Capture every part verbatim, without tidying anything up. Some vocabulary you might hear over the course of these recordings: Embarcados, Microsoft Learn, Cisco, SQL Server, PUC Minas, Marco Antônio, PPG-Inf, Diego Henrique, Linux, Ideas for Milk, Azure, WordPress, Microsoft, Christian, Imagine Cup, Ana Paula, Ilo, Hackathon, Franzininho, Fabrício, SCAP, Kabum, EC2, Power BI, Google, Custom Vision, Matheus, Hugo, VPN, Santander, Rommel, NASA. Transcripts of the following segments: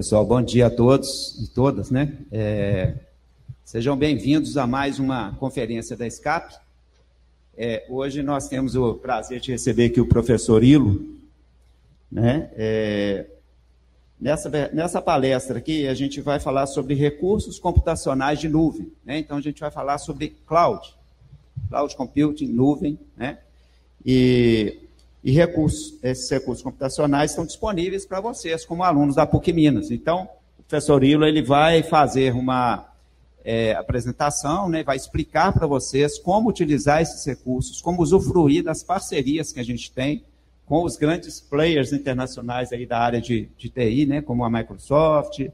Pessoal, bom dia a todos e todas, né? É, sejam bem-vindos a mais uma conferência da S C A P. É, hoje nós temos o prazer de receber aqui o professor Ilo, né? É, nessa, nessa palestra aqui, a gente vai falar sobre recursos computacionais de nuvem, né? Então, a gente vai falar sobre cloud, cloud computing, nuvem, né? E... E recursos, esses recursos computacionais estão disponíveis para vocês, como alunos da P U C Minas. Então, o professor Ilo, ele vai fazer uma é, apresentação, né, vai explicar para vocês como utilizar esses recursos, como usufruir das parcerias que a gente tem com os grandes players internacionais aí da área de, de T I, né, como a Microsoft,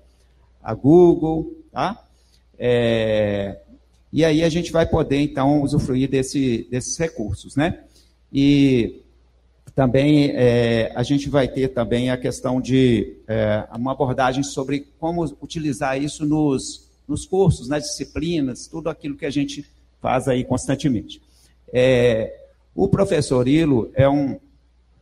a Google, tá? É, e aí a gente vai poder, então, usufruir desse, desses recursos, né? E... Também é, a gente vai ter também a questão de é, uma abordagem sobre como utilizar isso nos, nos cursos, nas disciplinas, tudo aquilo que a gente faz aí constantemente. É, o professor Ilo é um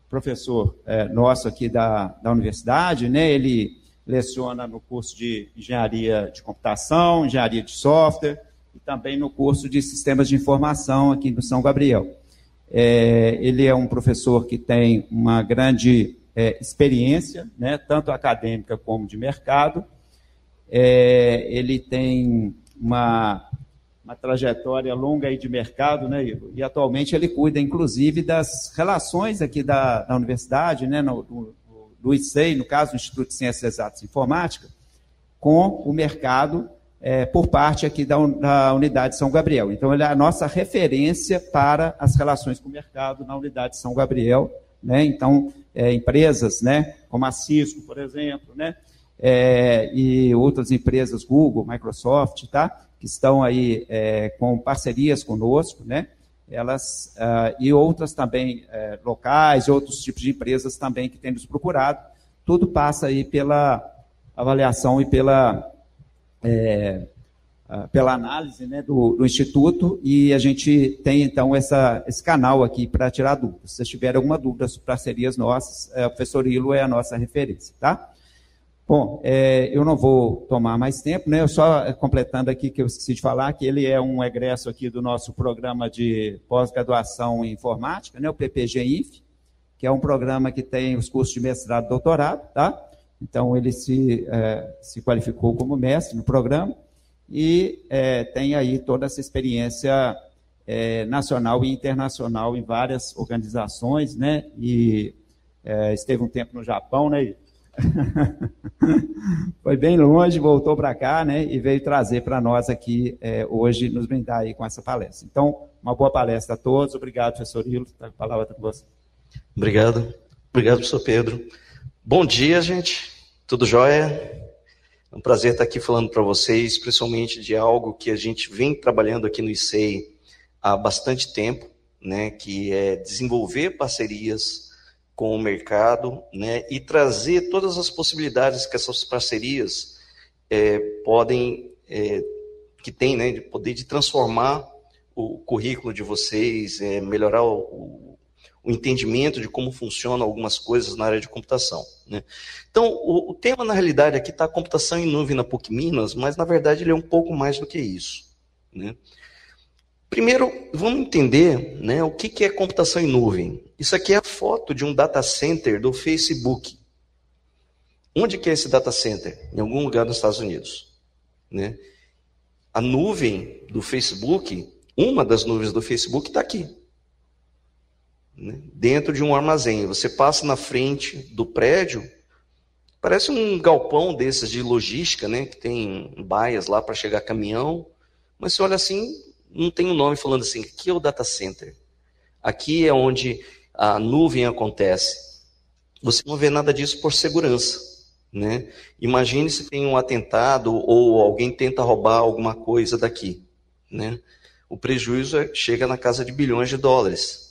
professor é, nosso aqui da, da universidade, né? Ele leciona no curso de engenharia de computação, engenharia de software e também no curso de sistemas de informação aqui no São Gabriel. É, ele é um professor que tem uma grande é, experiência, né, tanto acadêmica como de mercado. É, ele tem uma, uma trajetória longa aí de mercado, né, Ilo? E atualmente ele cuida, inclusive, das relações aqui da, da universidade, né, no, do, do I C E I, no caso, do Instituto de Ciências Exatas e Informática, com o mercado É, por parte aqui da, da unidade São Gabriel. Então, ele é a nossa referência para as relações com o mercado na unidade São Gabriel, né? Então, é, empresas, né, como a Cisco, por exemplo, né, é, e outras empresas, Google, Microsoft, tá, que estão aí é, com parcerias conosco, né, elas, ah, e outras também é, locais, outros tipos de empresas também que têm nos procurado. Tudo passa aí pela avaliação e pela... É, pela análise, né, do, do Instituto, e a gente tem, então, essa, esse canal aqui para tirar dúvidas. Se vocês tiverem alguma dúvida sobre parcerias nossas, é, o professor Ilo é a nossa referência, tá? Bom, é, eu não vou tomar mais tempo, né? Eu só completando aqui que eu esqueci de falar que ele é um egresso aqui do nosso programa de pós-graduação em informática, né, o P P G-Inf, que é um programa que tem os cursos de mestrado e doutorado, tá? Então, ele se, eh, se qualificou como mestre no programa e eh, tem aí toda essa experiência eh, nacional e internacional em várias organizações, né? E eh, esteve um tempo no Japão, né? Foi bem longe, voltou para cá, né? E veio trazer para nós aqui eh, hoje, nos brindar aí com essa palestra. Então, uma boa palestra a todos. Obrigado, professor Ilo. A palavra está com você. Obrigado. Obrigado, professor Pedro. Bom dia, gente. Tudo jóia? É um prazer estar aqui falando para vocês, principalmente de algo que a gente vem trabalhando aqui no I C E I há bastante tempo, né, que é desenvolver parcerias com o mercado, né, e trazer todas as possibilidades que essas parcerias é, podem, é, que tem, né, de poder de transformar o currículo de vocês, é, melhorar o o entendimento de como funcionam algumas coisas na área de computação, né? Então, o, o tema, na realidade, aqui está computação em nuvem na P U C Minas, mas, na verdade, ele é um pouco mais do que isso, né? Primeiro, vamos entender, né, o que, que é computação em nuvem. Isso aqui é a foto de um data center do Facebook. Onde que é esse data center? Em algum lugar nos Estados Unidos, né? A nuvem do Facebook, uma das nuvens do Facebook está aqui, dentro de um armazém. Você passa na frente do prédio, parece um galpão desses de logística, né, que tem baias lá para chegar caminhão, mas você olha assim, não tem um nome falando assim, aqui é o data center, aqui é onde a nuvem acontece. Você não vê nada disso por segurança, né? Imagine se tem um atentado ou alguém tenta roubar alguma coisa daqui, né? O prejuízo é, chega na casa de bilhões de dólares.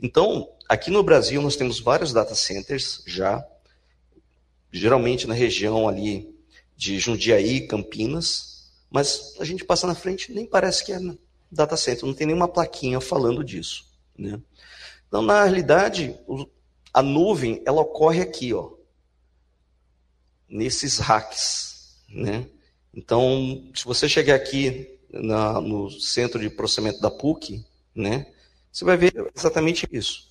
Então, aqui no Brasil nós temos vários data centers já, geralmente na região ali de Jundiaí, Campinas, mas a gente passa na frente, nem parece que é data center, não tem nenhuma plaquinha falando disso, né? Então, na realidade, a nuvem, ela ocorre aqui, ó, nesses hacks, né? Então, se você chegar aqui na, no centro de processamento da P U C, né, você vai ver exatamente isso.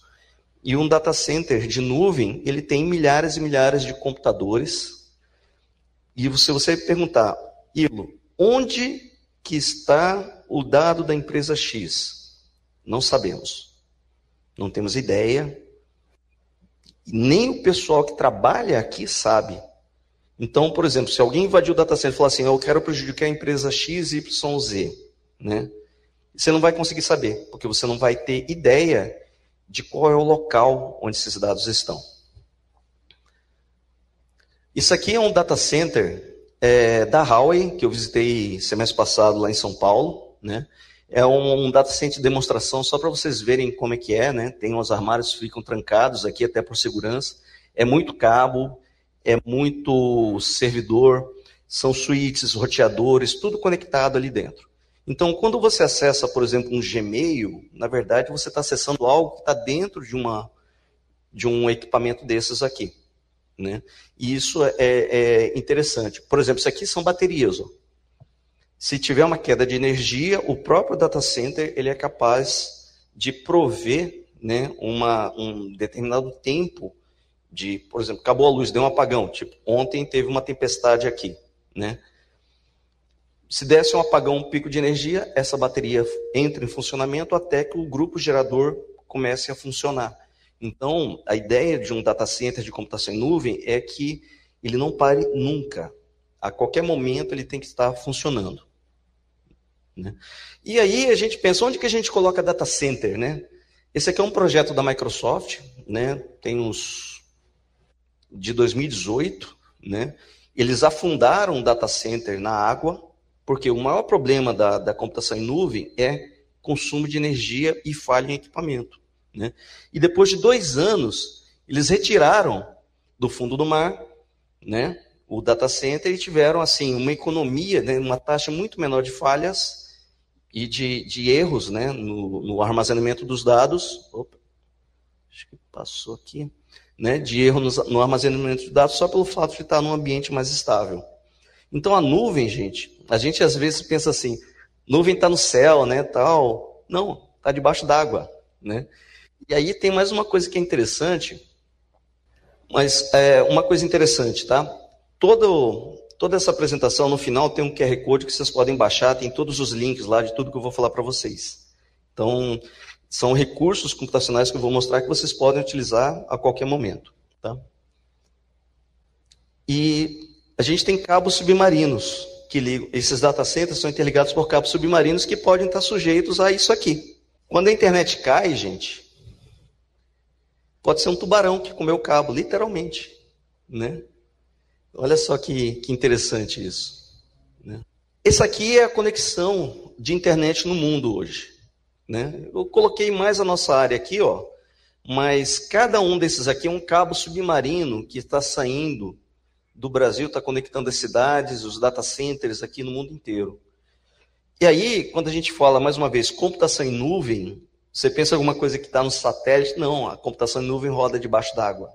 E um data center de nuvem, ele tem milhares e milhares de computadores. E se você perguntar, Ilo, onde que está o dado da empresa X? Não sabemos. Não temos ideia. Nem o pessoal que trabalha aqui sabe. Então, por exemplo, se alguém invadiu o data center e falar assim, eu quero prejudicar a empresa X Y Z, né? Você não vai conseguir saber, porque você não vai ter ideia de qual é o local onde esses dados estão. Isso aqui é um data center é, da Huawei, que eu visitei semestre passado lá em São Paulo, né? É um, um data center de demonstração, só para vocês verem como é que é, né? Tem uns armários que ficam trancados aqui até por segurança. É muito cabo, é muito servidor, são switches, roteadores, tudo conectado ali dentro. Então, quando você acessa, por exemplo, um Gmail, na verdade você está acessando algo que está dentro de, uma, de um equipamento desses aqui, né? E isso é, é interessante. Por exemplo, isso aqui são baterias. Ó. Se tiver uma queda de energia, o próprio data center ele é capaz de prover, né, uma, um determinado tempo de, por exemplo, acabou a luz, deu um apagão, tipo, ontem teve uma tempestade aqui, né? Se desse um apagão, um pico de energia, essa bateria entra em funcionamento até que o grupo gerador comece a funcionar. Então, a ideia de um data center de computação em nuvem é que ele não pare nunca. A qualquer momento ele tem que estar funcionando, né? E aí a gente pensa, onde que a gente coloca data center, né? Esse aqui é um projeto da Microsoft, né? Tem uns... de dois mil e dezoito, né? Eles afundaram um data center na água, porque o maior problema da, da computação em nuvem é consumo de energia e falha em equipamento, né? E depois de dois anos, eles retiraram do fundo do mar, né, o data center e tiveram assim, uma economia, né, uma taxa muito menor de falhas e de, de erros, né, no, no armazenamento dos dados. Opa, acho que passou aqui. Né, de erro no armazenamento de dados só pelo fato de estar num ambiente mais estável. Então, a nuvem, gente, a gente às vezes pensa assim, nuvem está no céu, né, tal. Não, está debaixo d'água, né? E aí tem mais uma coisa que é interessante, mas é uma coisa interessante, tá? Todo, toda essa apresentação, no final, tem um Q R Code que vocês podem baixar, tem todos os links lá de tudo que eu vou falar para vocês. Então... são recursos computacionais que eu vou mostrar que vocês podem utilizar a qualquer momento, tá? E a gente tem cabos submarinos, que ligam, esses data centers são interligados por cabos submarinos que podem estar sujeitos a isso aqui. Quando a internet cai, gente, pode ser um tubarão que comeu o cabo, literalmente, né? Olha só que, que interessante isso, né? Essa aqui é a conexão de internet no mundo hoje, né? Eu coloquei mais a nossa área aqui, ó, mas cada um desses aqui é um cabo submarino que está saindo do Brasil, está conectando as cidades, os data centers aqui no mundo inteiro. E aí, quando a gente fala, mais uma vez, computação em nuvem, você pensa alguma coisa que está no satélite? Não, a computação em nuvem roda debaixo d'água,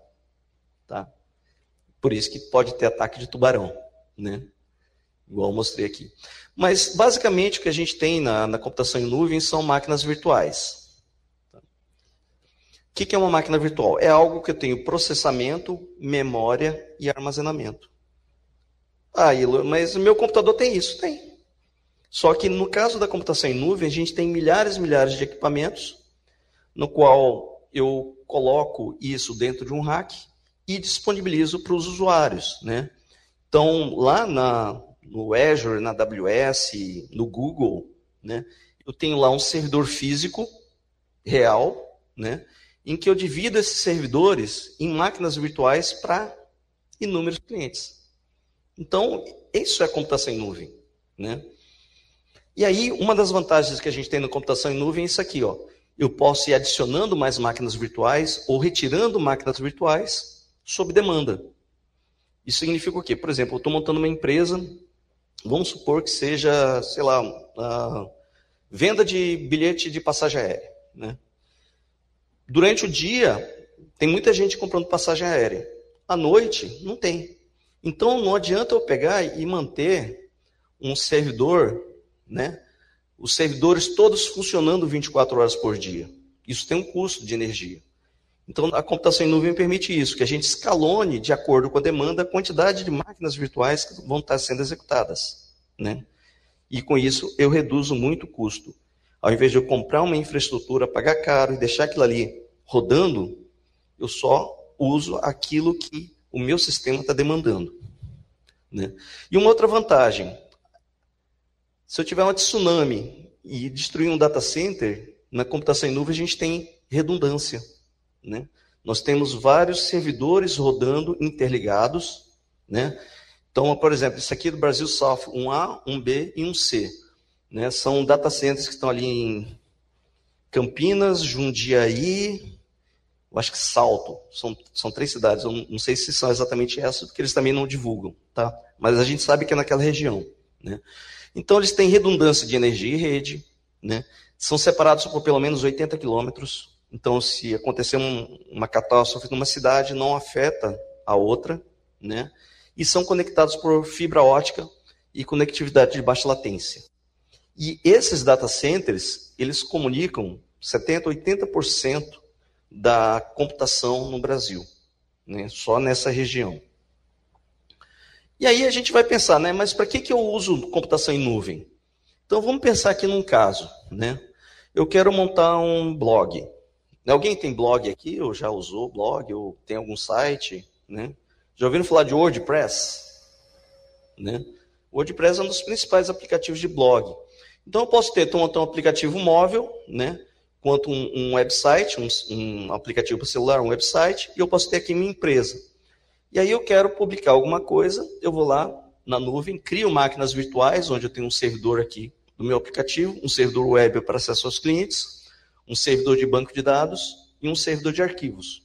tá? Por isso que pode ter ataque de tubarão, né? Igual eu mostrei aqui. Mas, basicamente, o que a gente tem na, na computação em nuvem são máquinas virtuais. O que, que é uma máquina virtual? É algo que eu tenho processamento, memória e armazenamento. Ah, mas meu computador tem isso? Tem. Só que, no caso da computação em nuvem, a gente tem milhares e milhares de equipamentos, no qual eu coloco isso dentro de um rack e disponibilizo para os usuários, né? Então, lá na... no Azure, na A W S, no Google, né? Eu tenho lá um servidor físico real, né? Em que eu divido esses servidores em máquinas virtuais para inúmeros clientes. Então, isso é computação em nuvem, né? E aí, uma das vantagens que a gente tem na computação em nuvem é isso aqui, ó. Eu posso ir adicionando mais máquinas virtuais ou retirando máquinas virtuais sob demanda. Isso significa o quê? Por exemplo, eu estou montando uma empresa... vamos supor que seja, sei lá, a venda de bilhete de passagem aérea, né? Durante o dia, tem muita gente comprando passagem aérea. À noite, não tem. Então, não adianta eu pegar e manter um servidor, né? Os servidores todos funcionando vinte e quatro horas por dia. Isso tem um custo de energia. Então, a computação em nuvem permite isso, que a gente escalone, de acordo com a demanda, a quantidade de máquinas virtuais que vão estar sendo executadas, né? E com isso, eu reduzo muito o custo. Ao invés de eu comprar uma infraestrutura, pagar caro e deixar aquilo ali rodando, eu só uso aquilo que o meu sistema está demandando, né? E uma outra vantagem, se eu tiver um tsunami e destruir um data center, na computação em nuvem a gente tem redundância, né? Nós temos vários servidores rodando interligados, né? Então, por exemplo, isso aqui do Brasil sofre um A, um B e um C, né? São data centers que estão ali em Campinas, Jundiaí, eu acho que Salto, são, são três cidades, eu não sei se são exatamente essas, porque eles também não divulgam, tá? Mas a gente sabe que é naquela região, né? Então, eles têm redundância de energia e rede, né? São separados por pelo menos oitenta quilômetros, então, se acontecer um, uma catástrofe numa cidade, não afeta a outra, né? E são conectados por fibra ótica e conectividade de baixa latência. E esses data centers, eles comunicam setenta por cento, oitenta por cento da computação no Brasil, né? Só nessa região. E aí a gente vai pensar, né? Mas para que, que eu uso computação em nuvem? Então vamos pensar aqui num caso, né? Eu quero montar um blog. Alguém tem blog aqui? Ou já usou blog? Ou tem algum site, né? Já ouviram falar de WordPress? Né? WordPress é um dos principais aplicativos de blog. Então eu posso ter tanto um aplicativo móvel, né? Quanto um, um website, um, um aplicativo para celular, um website, e eu posso ter aqui minha empresa. E aí eu quero publicar alguma coisa, eu vou lá na nuvem, crio máquinas virtuais, onde eu tenho um servidor aqui do meu aplicativo, um servidor web para acesso aos clientes, um servidor de banco de dados e um servidor de arquivos.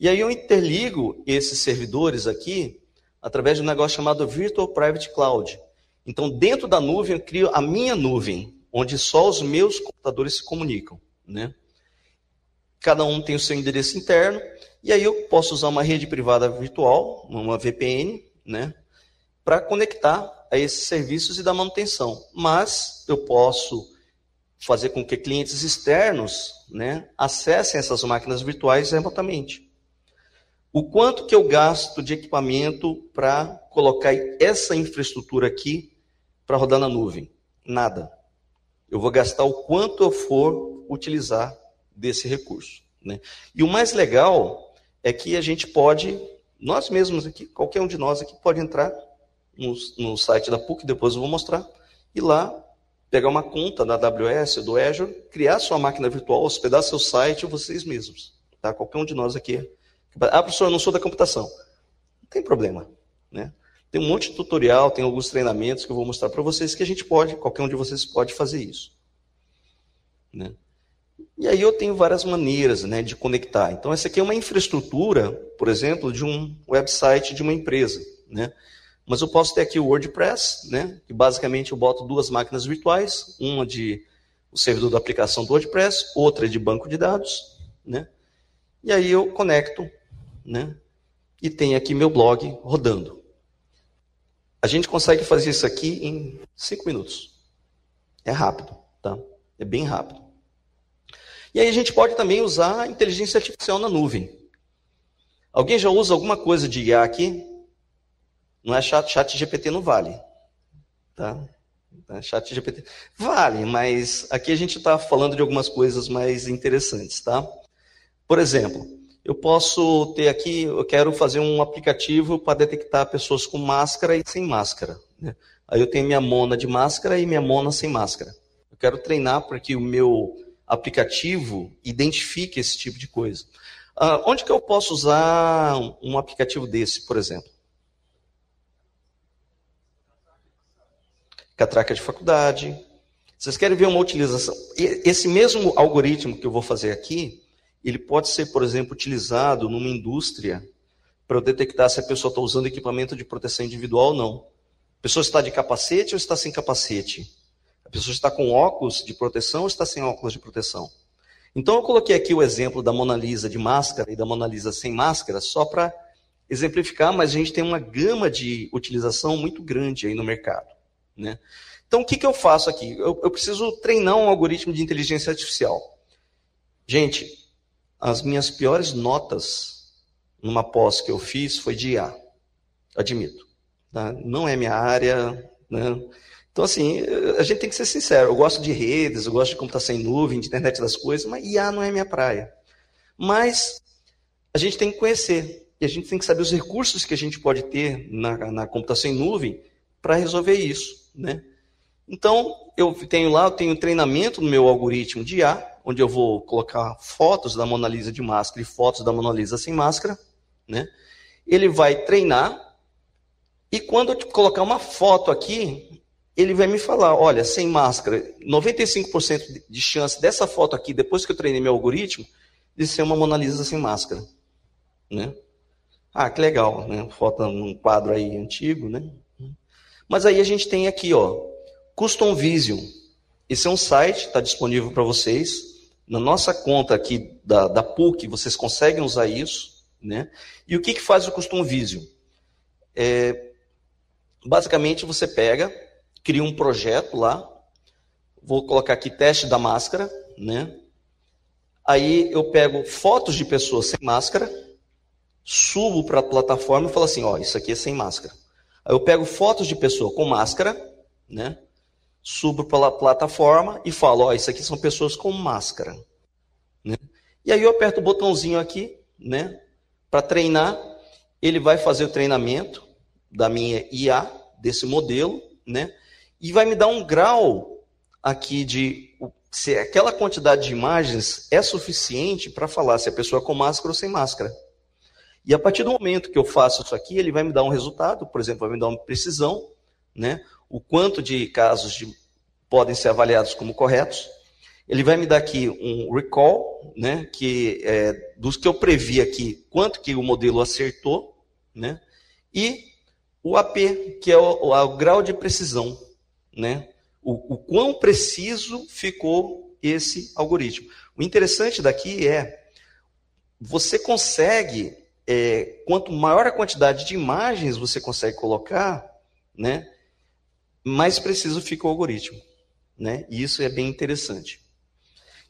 E aí eu interligo esses servidores aqui através de um negócio chamado Virtual Private Cloud. Então, dentro da nuvem, eu crio a minha nuvem, onde só os meus computadores se comunicam, né? Cada um tem o seu endereço interno, e aí eu posso usar uma rede privada virtual, uma V P N, né? Para conectar a esses serviços e dar manutenção. Mas eu posso fazer com que clientes externos, né, acessem essas máquinas virtuais remotamente. O quanto que eu gasto de equipamento para colocar essa infraestrutura aqui para rodar na nuvem? Nada. Eu vou gastar o quanto eu for utilizar desse recurso, né? E o mais legal é que a gente pode, nós mesmos aqui, qualquer um de nós aqui pode entrar no, no site da P U C, depois eu vou mostrar, e lá pegar uma conta da A W S, do Azure, criar sua máquina virtual, hospedar seu site, vocês mesmos, tá? Qualquer um de nós aqui. Ah, professor, eu não sou da computação. Não tem problema, né? Tem um monte de tutorial, tem alguns treinamentos que eu vou mostrar para vocês que a gente pode, qualquer um de vocês pode fazer isso, né? E aí eu tenho várias maneiras, né, de conectar. Então, essa aqui é uma infraestrutura, por exemplo, de um website de uma empresa, né? Mas eu posso ter aqui o WordPress, né, que basicamente eu boto duas máquinas virtuais, uma de o servidor da aplicação do WordPress, outra de banco de dados, né? E aí eu conecto, né, e tenho aqui meu blog rodando. A gente consegue fazer isso aqui em cinco minutos. É rápido, tá? É bem rápido. E aí a gente pode também usar a inteligência artificial na nuvem. Alguém já usa alguma coisa de I A aqui? Não é chat, chat G P T não vale, tá? Chat G P T vale, mas aqui a gente está falando de algumas coisas mais interessantes, tá? Por exemplo, eu posso ter aqui, eu quero fazer um aplicativo para detectar pessoas com máscara e sem máscara, né? Aí eu tenho minha mona de máscara e minha mona sem máscara. Eu quero treinar para que o meu aplicativo identifique esse tipo de coisa. Ah, onde que eu posso usar um aplicativo desse, por exemplo? Catraca de faculdade. Vocês querem ver uma utilização? Esse mesmo algoritmo que eu vou fazer aqui, ele pode ser, por exemplo, utilizado numa indústria para eu detectar se a pessoa está usando equipamento de proteção individual ou não. A pessoa está de capacete ou está sem capacete? A pessoa está com óculos de proteção ou está sem óculos de proteção? Então, eu coloquei aqui o exemplo da Mona Lisa de máscara e da Mona Lisa sem máscara, só para exemplificar, mas a gente tem uma gama de utilização muito grande aí no mercado, né? Então, o que, que eu faço aqui? Eu, eu preciso treinar um algoritmo de inteligência artificial. Gente, as minhas piores notas numa pós que eu fiz foi de I A. Admito. Tá? Não é minha área, né? Então, assim, a gente tem que ser sincero. Eu gosto de redes, eu gosto de computação em nuvem, de internet das coisas, mas I A não é minha praia. Mas a gente tem que conhecer. E a gente tem que saber os recursos que a gente pode ter na, na computação em nuvem para resolver isso, né? Então, eu tenho lá, eu tenho treinamento no meu algoritmo de I A, onde eu vou colocar fotos da Mona Lisa de máscara e fotos da Mona Lisa sem máscara, né? Ele vai treinar, e quando eu colocar uma foto aqui, ele vai me falar, olha, sem máscara, noventa e cinco por cento de chance dessa foto aqui, depois que eu treinei meu algoritmo, de ser uma Mona Lisa sem máscara, né? Ah, que legal, né? Foto num quadro aí antigo, né? Mas aí a gente tem aqui, ó, Custom Vision, esse é um site, está disponível para vocês, na nossa conta aqui da, da P U C, vocês conseguem usar isso, né? E o que, que faz o Custom Vision? É, basicamente você pega, cria um projeto lá, vou colocar aqui teste da máscara, né? Aí eu pego fotos de pessoas sem máscara, subo para a plataforma e falo assim, ó, isso aqui é sem máscara. Aí eu pego fotos de pessoa com máscara, né? Subo pela plataforma e falo, ó, isso aqui são pessoas com máscara, né? E aí eu aperto o botãozinho aqui, né, para treinar, ele vai fazer o treinamento da minha I A, desse modelo, né, e vai me dar um grau aqui de se aquela quantidade de imagens é suficiente para falar se a pessoa é com máscara ou sem máscara. E a partir do momento que eu faço isso aqui, ele vai me dar um resultado, por exemplo, vai me dar uma precisão, né, o quanto de casos de, podem ser avaliados como corretos. Ele vai me dar aqui um recall, né, que é, dos que eu previ aqui, quanto que o modelo acertou, né, e o A P, que é o, o, o grau de precisão, né, o, o quão preciso ficou esse algoritmo. O interessante daqui é, você consegue, é, quanto maior a quantidade de imagens você consegue colocar, né, mais preciso fica o algoritmo, né? E isso é bem interessante.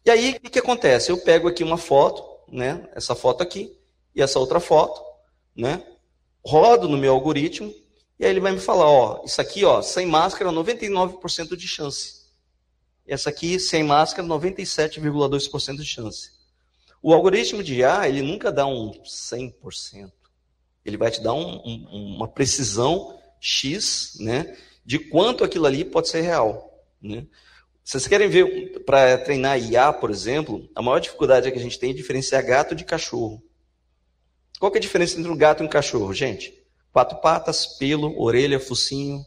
E aí, o que, que acontece? Eu pego aqui uma foto, né? Essa foto aqui e essa outra foto, né? Rodo no meu algoritmo e aí ele vai me falar, ó, isso aqui, ó, sem máscara, noventa e nove por cento de chance. Essa aqui, sem máscara, noventa e sete vírgula dois por cento de chance. O algoritmo de I A, ele nunca dá um cem por cento. Ele vai te dar um, um, uma precisão X, né? De quanto aquilo ali pode ser real, né? Vocês querem ver, para treinar I A, por exemplo, a maior dificuldade é que a gente tem é diferenciar gato de cachorro. Qual que é a diferença entre um gato e um cachorro, gente? Quatro patas, pelo, orelha, focinho,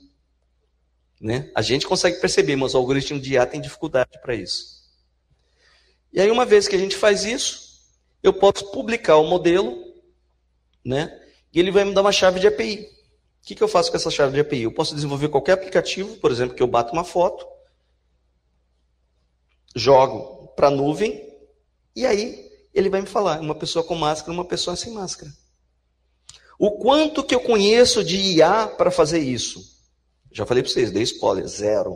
né? A gente consegue perceber, mas o algoritmo de I A tem dificuldade para isso. E aí, uma vez que a gente faz isso, eu posso publicar o modelo, né? E ele vai me dar uma chave de A P I. O que, que eu faço com essa chave de A P I? Eu posso desenvolver qualquer aplicativo, por exemplo, que eu bato uma foto, jogo para a nuvem, e aí ele vai me falar, uma pessoa com máscara, uma pessoa sem máscara. O quanto que eu conheço de I A para fazer isso? Já falei para vocês, dei spoiler, zero.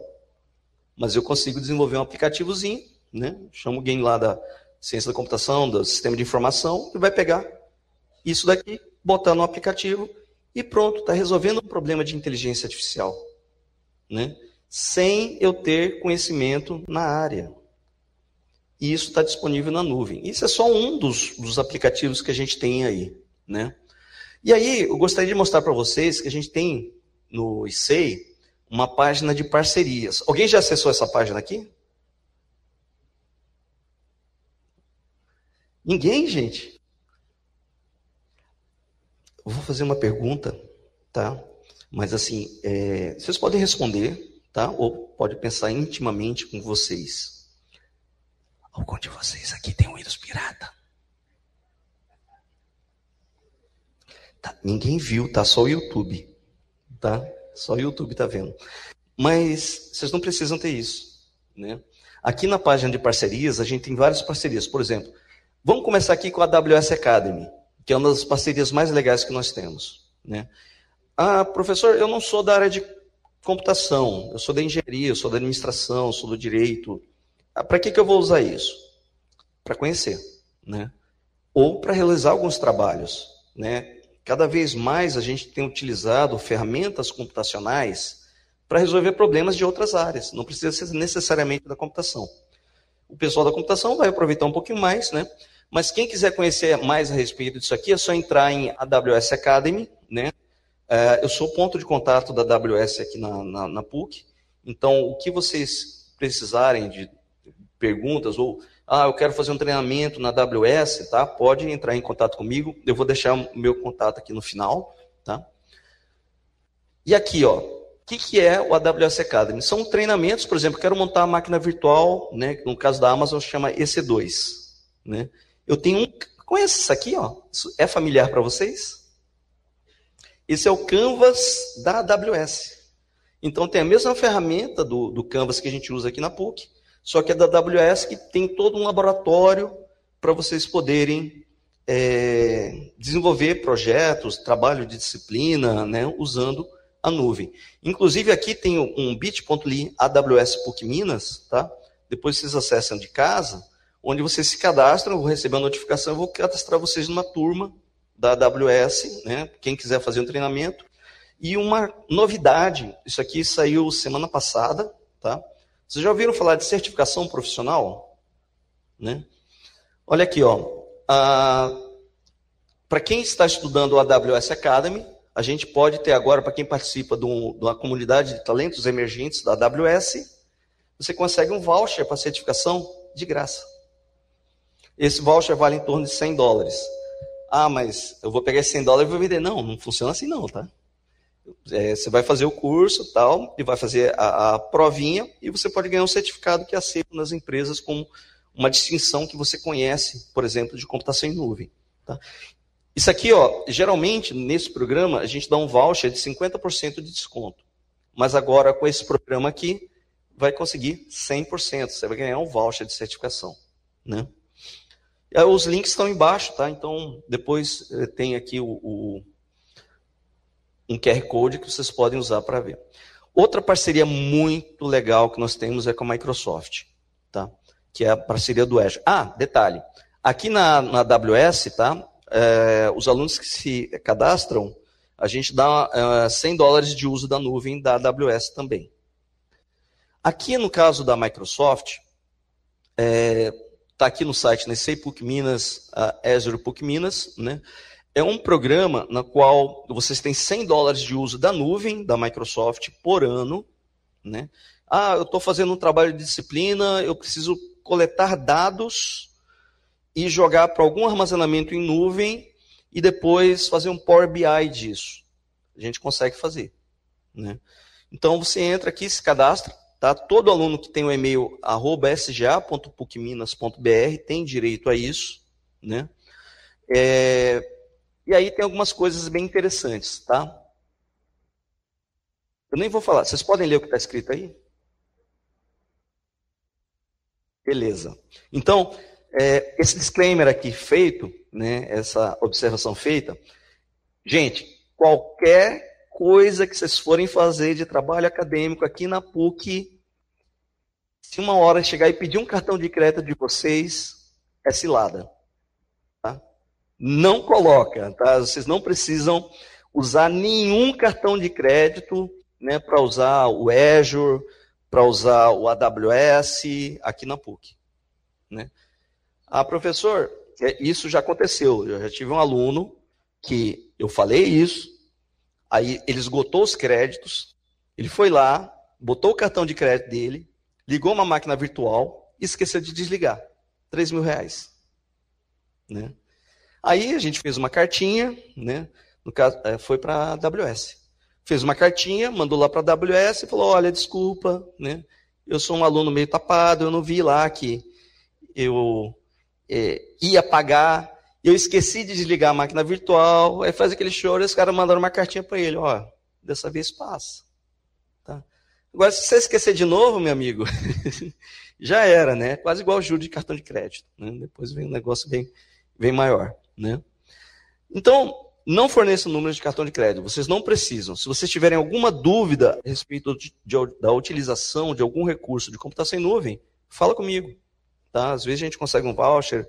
Mas eu consigo desenvolver um aplicativozinho, né? Chamo alguém lá da ciência da computação, do sistema de informação, e vai pegar isso daqui, botar no aplicativo, e pronto, está resolvendo um problema de inteligência artificial, né? Sem eu ter conhecimento na área. E isso está disponível na nuvem. Isso é só um dos, dos aplicativos que a gente tem aí, né? E aí, eu gostaria de mostrar para vocês que a gente tem no I C E I uma página de parcerias. Alguém já acessou essa página aqui? Ninguém, gente? Eu vou fazer uma pergunta, tá? Mas assim, é... vocês podem responder, tá? Ou pode pensar intimamente com vocês. Algum de vocês aqui tem um Windows pirata? Tá. Ninguém viu, tá? Só o YouTube, tá? Só o YouTube tá vendo. Mas vocês não precisam ter isso, né? Aqui na página de parcerias, a gente tem várias parcerias. Por exemplo, vamos começar aqui com a A W S Academy. que é uma das parcerias mais legais que nós temos, né? Ah, professor, eu não sou da área de computação, eu sou da engenharia, eu sou da administração, eu sou do direito. Ah, para que, que eu vou usar isso? Para conhecer, né? Ou para realizar alguns trabalhos, né? Cada vez mais a gente tem utilizado ferramentas computacionais para resolver problemas de outras áreas. Não precisa ser necessariamente da computação. O pessoal da computação vai aproveitar um pouquinho mais, né? Mas quem quiser conhecer mais a respeito disso aqui, é só entrar em A W S Academy, né? Eu sou o ponto de contato da A W S aqui na, na, na P U C. Então, o que vocês precisarem de perguntas ou... Ah, eu quero fazer um treinamento na A W S, tá? Pode entrar em contato comigo. Eu vou deixar o meu contato aqui no final, tá? E aqui, ó, o que, que é o A W S Academy? São treinamentos, por exemplo, eu quero montar uma máquina virtual, né? No caso da Amazon, chama E C dois, né? Eu tenho um... Conhece isso aqui, ó? Isso é familiar para vocês? Esse é o Canvas da A W S. Então, tem a mesma ferramenta do, do Canvas que a gente usa aqui na P U C, só que é da A W S, que tem todo um laboratório para vocês poderem é, desenvolver projetos, trabalho de disciplina, né, usando a nuvem. Inclusive, aqui tem um bit ponto l y, A W S P U C Minas, tá? Depois vocês acessam de casa, onde vocês se cadastram, eu vou receber a notificação, eu vou cadastrar vocês numa turma da A W S, né, quem quiser fazer um treinamento. E uma novidade, isso aqui saiu semana passada, tá? Vocês já ouviram falar de certificação profissional? Né? Olha aqui, ó. Ah, para quem está estudando o A W S Academy, a gente pode ter agora, para quem participa de uma comunidade de talentos emergentes da A W S, você consegue um voucher para certificação de graça. Esse voucher vale em torno de cem dólares. Ah, mas eu vou pegar esses cem dólares e vou vender. Não, não funciona assim não, tá? É, você vai fazer o curso tal, e vai fazer a, a provinha, e você pode ganhar um certificado que é aceito nas empresas como uma distinção que você conhece, por exemplo, de computação em nuvem. Tá? Isso aqui, ó, geralmente, nesse programa, a gente dá um voucher de cinquenta por cento de desconto. Mas agora, com esse programa aqui, vai conseguir cem por cento. Você vai ganhar um voucher de certificação. Né? Os links estão embaixo, tá? Então, depois tem aqui o... o um Q R Code que vocês podem usar para ver. Outra parceria muito legal que nós temos é com a Microsoft, tá? Que é a parceria do Azure. Ah, detalhe, aqui na, na A W S, tá? É, os alunos que se cadastram, a gente dá é, cem dólares de uso da nuvem da A W S também. Aqui no caso da Microsoft, está aqui no site, né? P U C Minas, Azure P U C Minas, né? É um programa na qual vocês têm cem dólares de uso da nuvem, da Microsoft, por ano. Né? Ah, eu estou fazendo um trabalho de disciplina, eu preciso coletar dados e jogar para algum armazenamento em nuvem e depois fazer um Power B I disso. A gente consegue fazer. Né? Então, você entra aqui, se cadastra. Tá? Todo aluno que tem o e-mail arroba s g a ponto p u c minas ponto b r tem direito a isso. Né? É... E aí tem algumas coisas bem interessantes, tá? Eu nem vou falar. Vocês podem ler o que está escrito aí? Beleza. Então, é, esse disclaimer aqui feito, né, essa observação feita, gente, qualquer coisa que vocês forem fazer de trabalho acadêmico aqui na P U C, se uma hora chegar e pedir um cartão de crédito de vocês, é cilada. Não coloca, tá? Vocês não precisam usar nenhum cartão de crédito, né, para usar o Azure, para usar o A W S aqui na P U C. Né? Ah, professor, isso já aconteceu. Eu já tive um aluno que eu falei isso, aí ele esgotou os créditos, ele foi lá, botou o cartão de crédito dele, ligou uma máquina virtual e esqueceu de desligar. três mil reais. Né? Aí a gente fez uma cartinha, né? No caso, foi para a AWS. Fez uma cartinha, mandou lá para a AWS e falou, olha, desculpa, né? Eu sou um aluno meio tapado, eu não vi lá que eu é, ia pagar, eu esqueci de desligar a máquina virtual, aí faz aquele choro e os caras mandaram uma cartinha para ele, ó, dessa vez passa. Tá? Agora, se você esquecer de novo, meu amigo, já era, né? Quase igual o juro de cartão de crédito. Né? Depois vem um negócio bem, bem maior. Né? Então, não forneçam números de cartão de crédito, vocês não precisam. Se vocês tiverem alguma dúvida a respeito de, de, da utilização de algum recurso de computação em nuvem, fala comigo. Tá? Às vezes a gente consegue um voucher,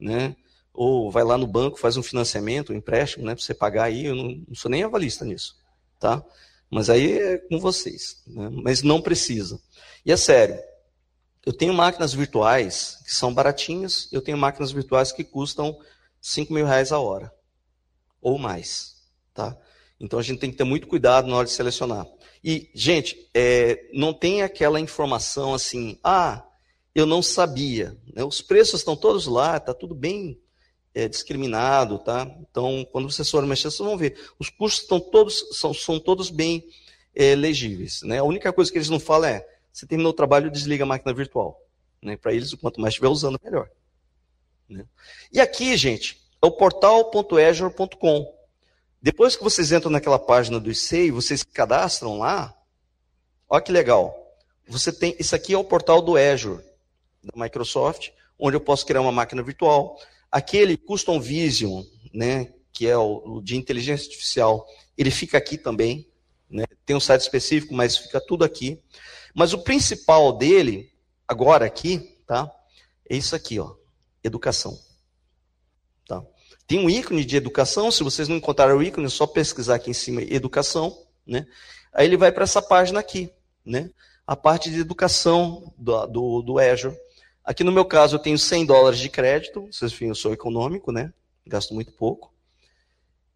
né? Ou vai lá no banco, faz um financiamento, um empréstimo, né? Para você pagar aí, eu não, não sou nem avalista nisso. Tá? Mas aí é com vocês. Né? Mas não precisa. E é sério, eu tenho máquinas virtuais que são baratinhas, eu tenho máquinas virtuais que custam cinco mil reais a hora. Ou mais, tá? Então a gente tem que ter muito cuidado na hora de selecionar. E, gente, é, não tem aquela informação assim, ah, eu não sabia. Né? Os preços estão todos lá, tá tudo bem é, discriminado, tá? Então, quando vocês forem mexer, vocês vão ver. Os custos estão todos, são, são todos bem é, legíveis, né? A única coisa que eles não falam é, você terminou o trabalho, desliga a máquina virtual. Né? Para eles, quanto mais estiver usando, melhor. Né? E aqui, gente, é o portal ponto azure ponto com. Depois que vocês entram naquela página do I C E I, vocês cadastram lá, olha que legal. Você tem, isso aqui é o portal do Azure, da Microsoft, onde eu posso criar uma máquina virtual. Aquele Custom Vision, né, que é o, o de inteligência artificial, ele fica aqui também. Né? Tem um site específico, mas fica tudo aqui. Mas o principal dele, agora aqui, tá, é isso aqui, ó, educação. Tá. Tem um ícone de educação, se vocês não encontraram o ícone, é só pesquisar aqui em cima, educação, né? Aí ele vai para essa página aqui, né? A parte de educação do, do, do Azure. Aqui no meu caso eu tenho cem dólares de crédito, vocês viram, eu sou econômico, né? Gasto muito pouco.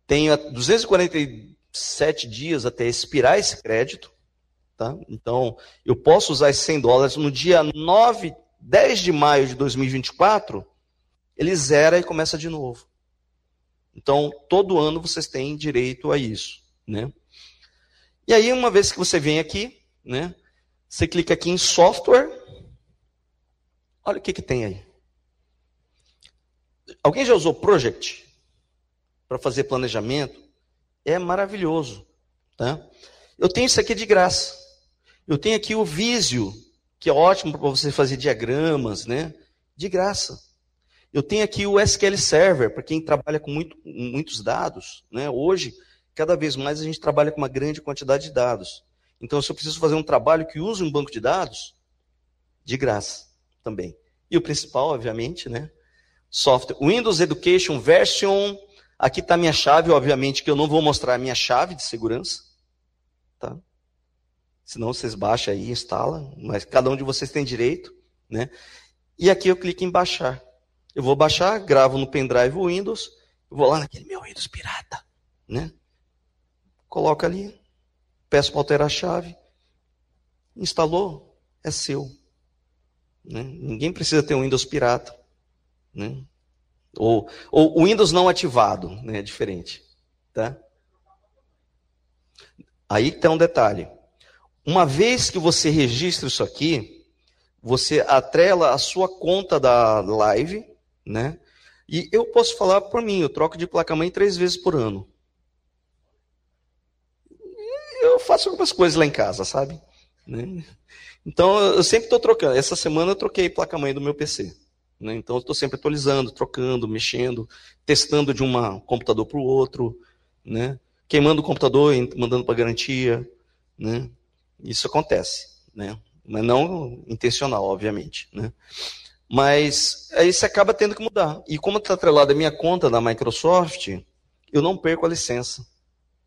Tenho duzentos e quarenta e sete dias até expirar esse crédito, tá? Então, eu posso usar esses cem dólares no dia nove, dez de maio de dois mil e vinte e quatro, ele zera e começa de novo. Então, todo ano vocês têm direito a isso. Né? E aí, uma vez que você vem aqui, né, você clica aqui em software. Olha o que, que tem aí. Alguém já usou Project para fazer planejamento? É maravilhoso. Tá? Eu tenho isso aqui de graça. Eu tenho aqui o Visio, que é ótimo para você fazer diagramas, né? De graça. Eu tenho aqui o S Q L Server, para quem trabalha com muito, muitos dados. Né? Hoje, cada vez mais a gente trabalha com uma grande quantidade de dados. Então, se eu preciso fazer um trabalho que use um banco de dados, de graça também. E o principal, obviamente, né? Software. Windows Education Version. Aqui está a minha chave, obviamente, que eu não vou mostrar a minha chave de segurança. Tá? Senão vocês baixam aí, instalam. Mas cada um de vocês tem direito. Né? E aqui eu clico em baixar. Eu vou baixar, gravo no pendrive o Windows, vou lá naquele meu Windows pirata, né? Coloco ali, peço para alterar a chave, instalou, é seu. Né? Ninguém precisa ter um Windows pirata. Né? Ou, ou o Windows não ativado, né? É diferente. Tá? Aí tem um detalhe. Uma vez que você registra isso aqui, você atrela a sua conta da Live, né? E eu posso falar por mim, eu troco de placa-mãe três vezes por ano. Eu faço algumas coisas lá em casa, sabe? Né? Então, eu sempre estou trocando. Essa semana eu troquei placa-mãe do meu P C. Né? Então, eu estou sempre atualizando, trocando, mexendo, testando de um computador para o outro, né? Queimando o computador, mandando para garantia. Né? Isso acontece, né? Mas não intencional, obviamente. Né? Mas aí você acaba tendo que mudar. E como está atrelada a minha conta da Microsoft, eu não perco a licença.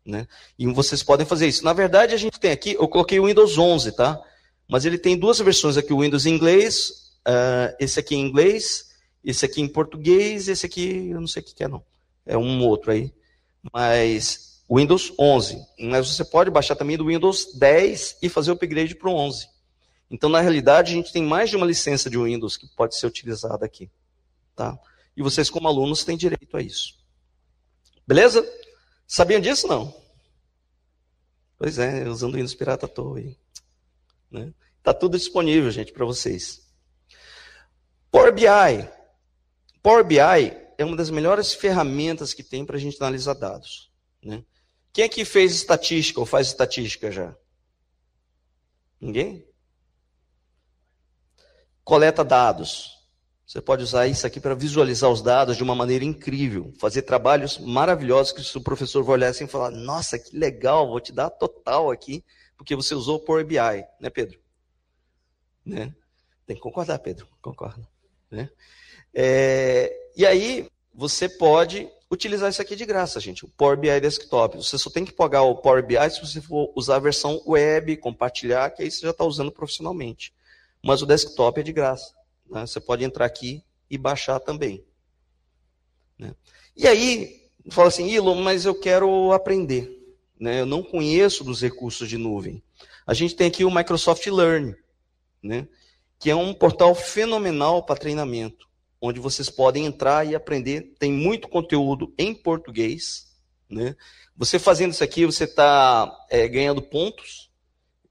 Né? E vocês podem fazer isso. Na verdade, a gente tem aqui, eu coloquei o Windows onze, tá? Mas ele tem duas versões aqui, o Windows em inglês, uh, esse aqui em inglês, esse aqui em português, esse aqui, eu não sei o que é não. É um outro aí. Mas Windows onze. Mas você pode baixar também do Windows dez e fazer o upgrade para o onze. Então, na realidade, a gente tem mais de uma licença de Windows que pode ser utilizada aqui. Tá? E vocês, como alunos, têm direito a isso. Beleza? Sabiam disso, não? Pois é, usando o Windows pirata à toa. Né? Tá tudo disponível, gente, para vocês. Power B I. Power B I é uma das melhores ferramentas que tem para a gente analisar dados. Né? Quem aqui fez estatística ou faz estatística já? Ninguém? Coleta dados. Você pode usar isso aqui para visualizar os dados de uma maneira incrível, fazer trabalhos maravilhosos que o professor vai olhar assim e falar, nossa, que legal, vou te dar total aqui, porque você usou o Power B I, né, Pedro? Né? Tem que concordar, Pedro, concorda. Né? É, e aí, você pode utilizar isso aqui de graça, gente, o Power B I Desktop. Você só tem que pagar o Power B I se você for usar a versão web, compartilhar, que aí você já está usando profissionalmente. Mas o desktop é de graça. Né? Você pode entrar aqui e baixar também. Né? E aí, fala assim, Ilo, mas eu quero aprender. Né? Eu não conheço dos recursos de nuvem. A gente tem aqui o Microsoft Learn, né? Que é um portal fenomenal para treinamento, onde vocês podem entrar e aprender. Tem muito conteúdo em português. Né? Você fazendo isso aqui, você está é, ganhando pontos,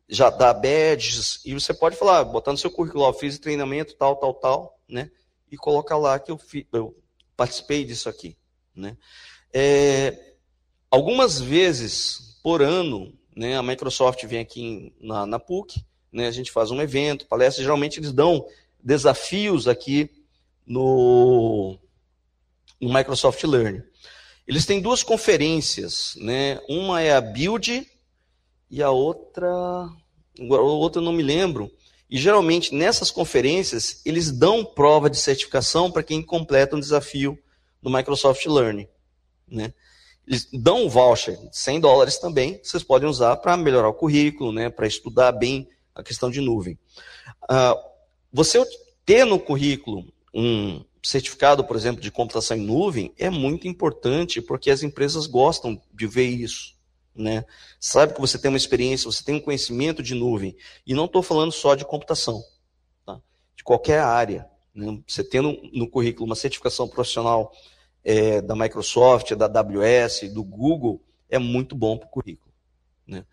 já dá badges, e você pode falar, botar no seu currículo, ó, fiz treinamento, tal, tal, tal, né? E colocar lá que eu, fi, eu participei disso aqui. Né? É, algumas vezes por ano, né, a Microsoft vem aqui em, na, na P U C, né, a gente faz um evento, palestra, geralmente eles dão desafios aqui no, no Microsoft Learn. Eles têm duas conferências, né? Uma é a Build e a outra, a outra eu não me lembro. E geralmente nessas conferências eles dão prova de certificação para quem completa um desafio do Microsoft Learn, né? Eles dão um voucher de cem dólares também, que vocês podem usar para melhorar o currículo, né? Para estudar bem a questão de nuvem. Ah, você ter no currículo um certificado, por exemplo, de computação em nuvem é muito importante porque as empresas gostam de ver isso. Né? Sabe que você tem uma experiência, você tem um conhecimento de nuvem. E não estou falando só de computação, tá? De qualquer área. Né? Você tendo no currículo uma certificação profissional é, da Microsoft, da A W S, do Google, é muito bom para o currículo. Né?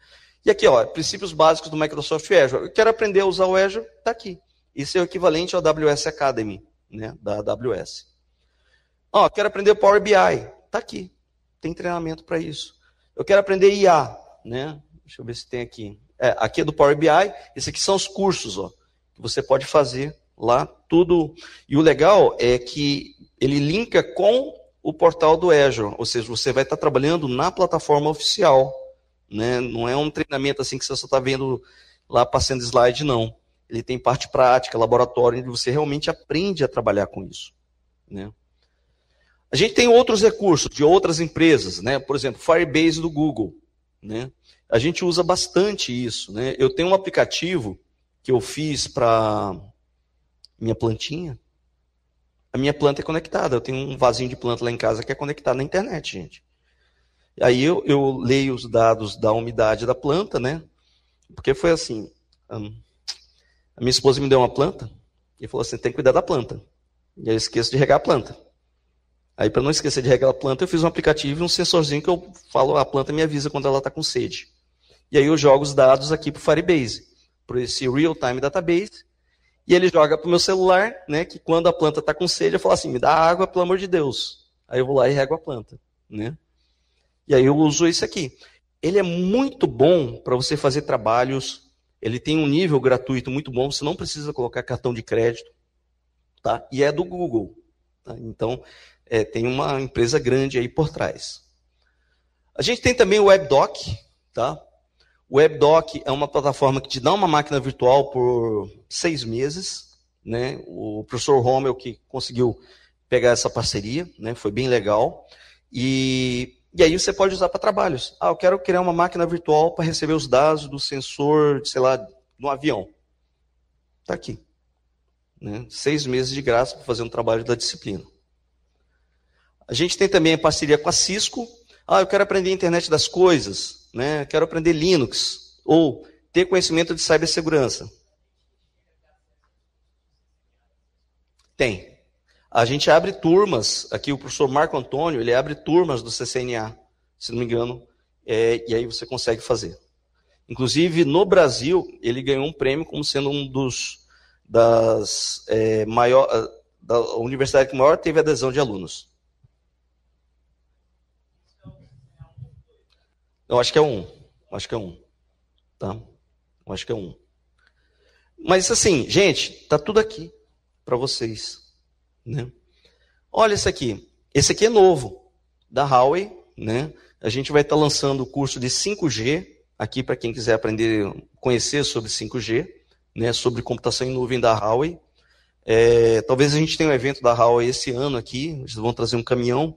E aqui, ó, princípios básicos do Microsoft Azure. Eu quero aprender a usar o Azure, está aqui. Isso é o equivalente ao A W S Academy, né, da A W S. Ó, quero aprender Power B I, está aqui. Tem treinamento para isso. Eu quero aprender I A, né? Deixa eu ver se tem aqui. É, aqui é do Power B I, esses aqui são os cursos, ó, que você pode fazer lá tudo. E o legal é que ele linka com o portal do Azure, ou seja, você vai estar trabalhando na plataforma oficial. Né? Não é um treinamento assim que você só está vendo lá passando slide, não. Ele tem parte prática, laboratório, onde você realmente aprende a trabalhar com isso. Né? A gente tem outros recursos de outras empresas, né? Por exemplo, Firebase do Google. Né? A gente usa bastante isso. Né? Eu tenho um aplicativo que eu fiz para minha plantinha. A minha planta é conectada. Eu tenho um vasinho de planta lá em casa que é conectado na internet, gente. Aí eu, eu leio os dados da umidade da planta, né? Porque foi assim, a minha esposa me deu uma planta e falou assim, tem que cuidar da planta. E aí eu esqueço de regar a planta. Aí para não esquecer de regar a planta, eu fiz um aplicativo e um sensorzinho que eu falo, a planta me avisa quando ela está com sede. E aí eu jogo os dados aqui para o Firebase, para esse real-time database, e ele joga para o meu celular, né? Que quando a planta está com sede, eu falo assim, me dá água, pelo amor de Deus. Aí eu vou lá e rego a planta, né? E aí eu uso esse aqui. Ele é muito bom para você fazer trabalhos, ele tem um nível gratuito muito bom, você não precisa colocar cartão de crédito, tá? E é do Google. Tá? Então, é, tem uma empresa grande aí por trás. A gente tem também o WebDoc, tá? O WebDoc é uma plataforma que te dá uma máquina virtual por seis meses, né? O professor Rommel que conseguiu pegar essa parceria, né? Foi bem legal. E... E aí você pode usar para trabalhos. Ah, eu quero criar uma máquina virtual para receber os dados do sensor, sei lá, no avião. Está aqui. Né? Seis meses de graça para fazer um trabalho da disciplina. A gente tem também a parceria com a Cisco. Ah, eu quero aprender a internet das coisas. Né? Quero aprender Linux. Ou ter conhecimento de cibersegurança. Tem. A gente abre turmas, aqui o professor Marco Antônio, ele abre turmas do C C N A, se não me engano, é, e aí você consegue fazer. Inclusive, no Brasil, ele ganhou um prêmio como sendo um dos, das, é, maior, da universidade que maior teve adesão de alunos. Eu acho que é um, acho que é um, tá? Eu acho que é um. Mas assim, gente, tá tudo aqui para vocês. Né? Olha esse aqui. Esse aqui é novo, da Huawei. Né? A gente vai estar tá lançando o curso de cinco G, aqui para quem quiser aprender, conhecer sobre cinco G, né? Sobre computação em nuvem da Huawei. É, talvez a gente tenha um evento da Huawei esse ano aqui, eles vão trazer um caminhão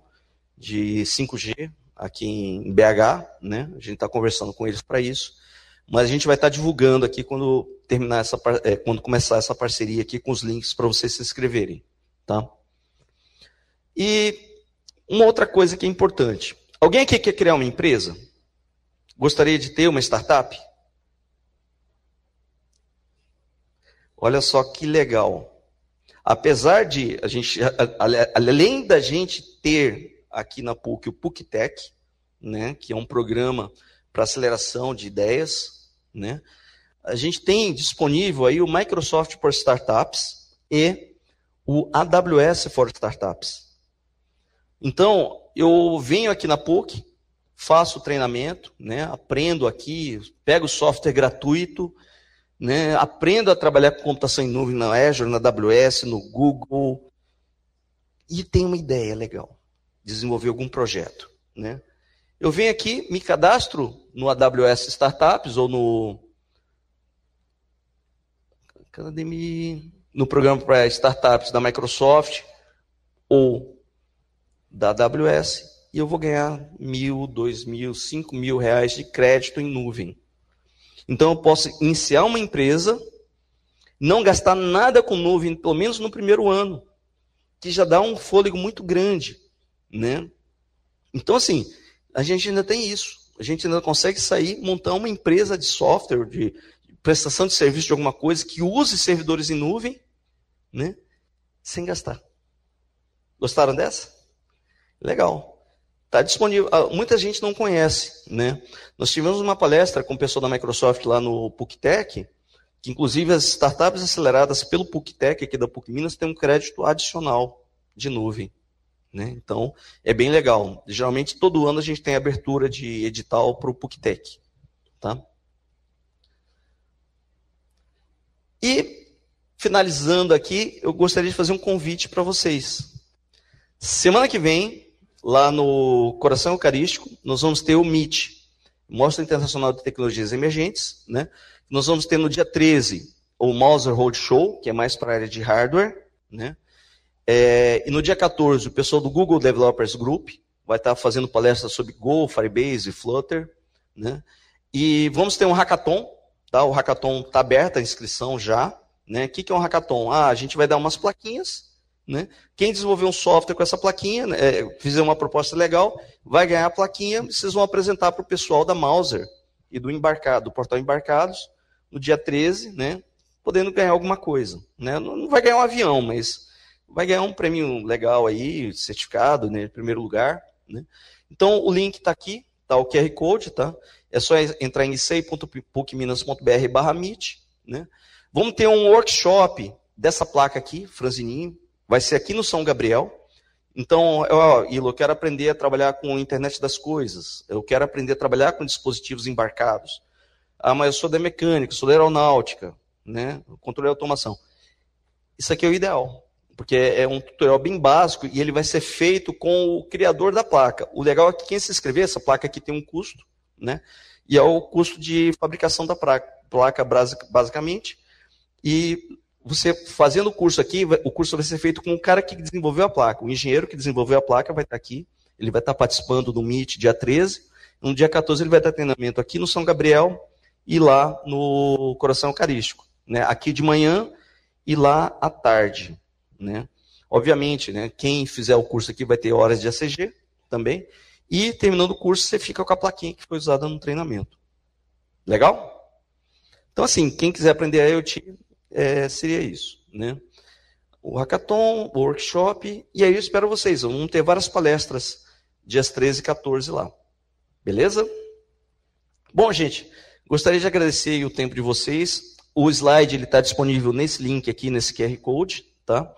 de cinco G aqui em B H, né? A gente está conversando com eles para isso, mas a gente vai estar tá divulgando aqui quando, terminar essa, é, quando começar essa parceria aqui com os links para vocês se inscreverem. Tá? E uma outra coisa que é importante, alguém aqui quer criar uma empresa? Gostaria de ter uma startup? Olha só que legal. Apesar de, a gente, além da gente ter aqui na P U C o P U C Tech, né, que é um programa para aceleração de ideias, né, a gente tem disponível aí o Microsoft for Startups e o A W S for Startups. Então, eu venho aqui na P U C, faço o treinamento, né, aprendo aqui, pego software gratuito, né, aprendo a trabalhar com computação em nuvem na Azure, na A W S, no Google. E tem uma ideia legal. Desenvolver algum projeto. Né? Eu venho aqui, me cadastro no A W S Startups ou no... Academy, no programa para startups da Microsoft ou da A W S. E eu vou ganhar mil, dois mil, cinco mil reais de crédito em nuvem. Então, eu posso iniciar uma empresa, não gastar nada com nuvem, pelo menos no primeiro ano, que já dá um fôlego muito grande. Né? Então, assim, a gente ainda tem isso. A gente ainda consegue sair, montar uma empresa de software, de prestação de serviço de alguma coisa, que use servidores em nuvem, né? Sem gastar. Gostaram dessa? Legal. Está disponível, muita gente não conhece, né? Nós tivemos uma palestra com o pessoal da Microsoft lá no P U C Tech, que inclusive as startups aceleradas pelo P U C Tech, aqui da P U C Minas, tem um crédito adicional de nuvem, né? Então, é bem legal. Geralmente, todo ano a gente tem abertura de edital para o P U C Tech, tá? E, finalizando aqui, eu gostaria de fazer um convite para vocês. Semana que vem, lá no Coração Eucarístico, nós vamos ter o M I T, Mostra Internacional de Tecnologias Emergentes, né? Nós vamos ter no dia treze o Mouser Roadshow, que é mais para a área de hardware, né? É, e no dia quatorze, o pessoal do Google Developers Group vai estar fazendo palestras sobre Go, Firebase e Flutter, né? E vamos ter um hackathon, tá? O hackathon está aberto, a inscrição já, né? O que é um hackathon? Ah, a gente vai dar umas plaquinhas, né? Quem desenvolver um software com essa plaquinha, é, fizer uma proposta legal, vai ganhar a plaquinha, vocês vão apresentar para o pessoal da Mouser e do Embarcado, do portal Embarcados, no dia treze, né? Podendo ganhar alguma coisa, né? Não, não vai ganhar um avião, mas vai ganhar um prêmio legal aí, certificado, né? Em primeiro lugar, né? Então o link está aqui, tá? O Q R Code, tá? É só entrar em i c e i ponto p u c minas ponto b r barra meet, né? Vamos ter um workshop dessa placa aqui, Franzininho. Vai ser aqui no São Gabriel. Então, eu, Ilo, eu quero aprender a trabalhar com a internet das coisas. Eu quero aprender a trabalhar com dispositivos embarcados. Ah, mas eu sou da mecânica, sou da aeronáutica, né? Controle e automação. Isso aqui é o ideal, porque é um tutorial bem básico e ele vai ser feito com o criador da placa. O legal é que quem se inscrever, essa placa aqui tem um custo, né? E é o custo de fabricação da placa, basicamente. E... você fazendo o curso aqui, o curso vai ser feito com o cara que desenvolveu a placa. O engenheiro que desenvolveu a placa vai estar aqui, ele vai estar participando do M I T dia treze, no dia quatorze ele vai estar treinamento aqui no São Gabriel e lá no Coração Eucarístico, né? Aqui de manhã e lá à tarde, né? Obviamente, né? Quem fizer o curso aqui vai ter horas de A C G também, e terminando o curso você fica com a plaquinha que foi usada no treinamento. Legal? Então assim, quem quiser aprender aí, eu te... É, seria isso, né? O hackathon, o workshop, e aí eu espero vocês. Vamos ter várias palestras dias treze e quatorze lá. Beleza? Bom, gente, gostaria de agradecer o tempo de vocês. O slide ele está disponível nesse link aqui, nesse Q R Code, tá?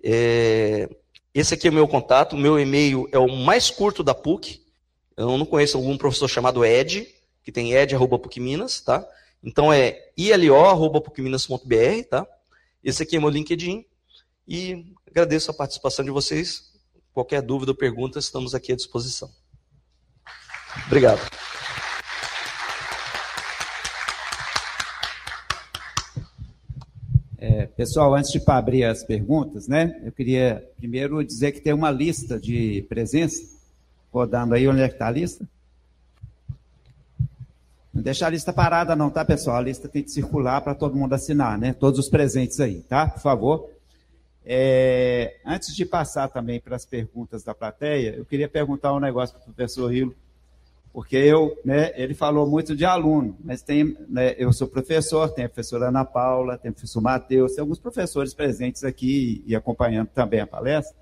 É, esse aqui é o meu contato. O meu e-mail é o mais curto da P U C. Eu não conheço algum professor chamado Ed, que tem ed arroba p u c minas, tá? Então é i l o arroba p u c minas ponto b r, tá? Esse aqui é meu LinkedIn. E agradeço a participação de vocês. Qualquer dúvida ou pergunta, estamos aqui à disposição. Obrigado. É, pessoal, antes de abrir as perguntas, né, eu queria primeiro dizer que tem uma lista de presença. Rodando aí, onde é que está a lista? Não deixa a lista parada não, tá, pessoal? A lista tem que circular para todo mundo assinar, né? Todos os presentes aí, tá? Por favor. É, antes de passar também para as perguntas da plateia, eu queria perguntar um negócio para o professor Ilo, porque eu, né, ele falou muito de aluno, mas tem, né, eu sou professor, tem a professora Ana Paula, tem o professor Matheus, tem alguns professores presentes aqui e acompanhando também a palestra,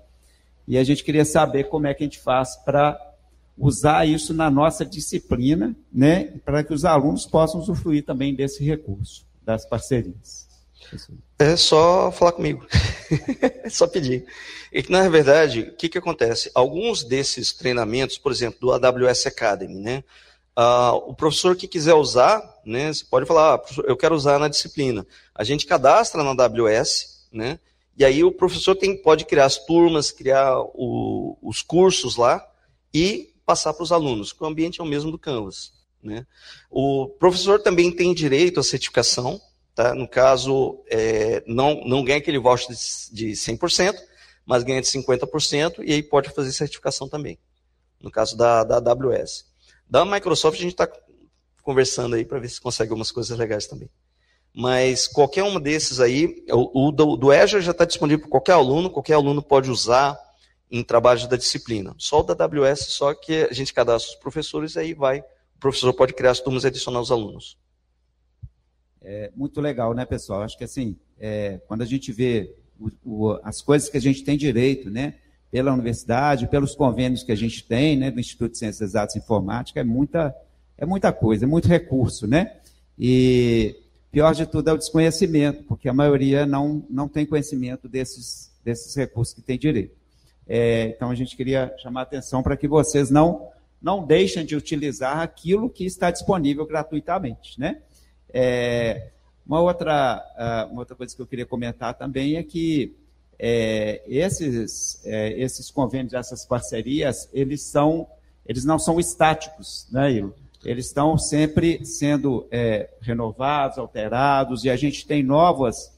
e a gente queria saber como é que a gente faz para usar isso na nossa disciplina, né, para que os alunos possam usufruir também desse recurso, das parcerias. É só falar comigo, é só pedir. E que, na verdade, o que, que acontece? Alguns desses treinamentos, por exemplo, do A W S Academy, né, ah, o professor que quiser usar, né, você pode falar, ah, eu quero usar na disciplina. A gente cadastra na A W S, né, e aí o professor tem, pode criar as turmas, criar o, os cursos lá e passar para os alunos, que o ambiente é o mesmo do Canvas, né? O professor também tem direito à certificação, tá? No caso, é, não, não ganha aquele voucher de, de cem por cento, mas ganha de cinquenta por cento e aí pode fazer certificação também, no caso da, da A W S. Da Microsoft a gente está conversando aí para ver se consegue algumas coisas legais também. Mas qualquer um desses aí, o, o do, do Azure já está disponível para qualquer aluno, qualquer aluno pode usar em trabalho da disciplina. Só o da A W S, só que a gente cadastra os professores e aí vai, o professor pode criar as turmas e adicionar os alunos. É muito legal, né, pessoal? Acho que assim, é, quando a gente vê o, o, as coisas que a gente tem direito, né, pela universidade, pelos convênios que a gente tem, né, do Instituto de Ciências Exatas e Informática, é muita, é muita coisa, é muito recurso, né? E pior de tudo é o desconhecimento, porque a maioria não, não tem conhecimento desses, desses recursos que tem direito. É, então, a gente queria chamar a atenção para que vocês não, não deixem de utilizar aquilo que está disponível gratuitamente, né? É, uma, outra, uma outra coisa que eu queria comentar também é que é, esses, é, esses convênios, essas parcerias, eles, são, eles não são estáticos, né, Ilo? Eles estão sempre sendo é, renovados, alterados, e a gente tem novas,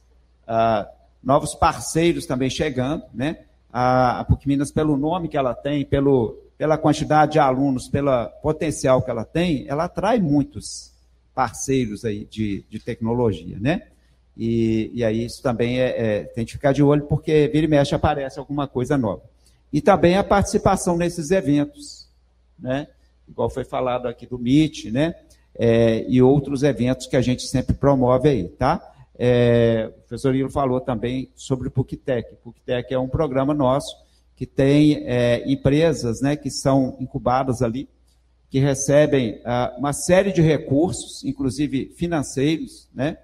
ah, novos parceiros também chegando, né? A, a P U C Minas, pelo nome que ela tem, pelo, pela quantidade de alunos, pelo potencial que ela tem, ela atrai muitos parceiros aí de, de tecnologia, né? E, e aí isso também é, é, tem que ficar de olho, porque vira e mexe aparece alguma coisa nova. E também a participação nesses eventos, né? Igual foi falado aqui do M I T, né? É, e outros eventos que a gente sempre promove aí, tá? É, o professor Ilo falou também sobre o P U C Tech. O P U C Tech é um programa nosso que tem é, empresas, né, que são incubadas ali, que recebem ah, uma série de recursos, inclusive financeiros, né?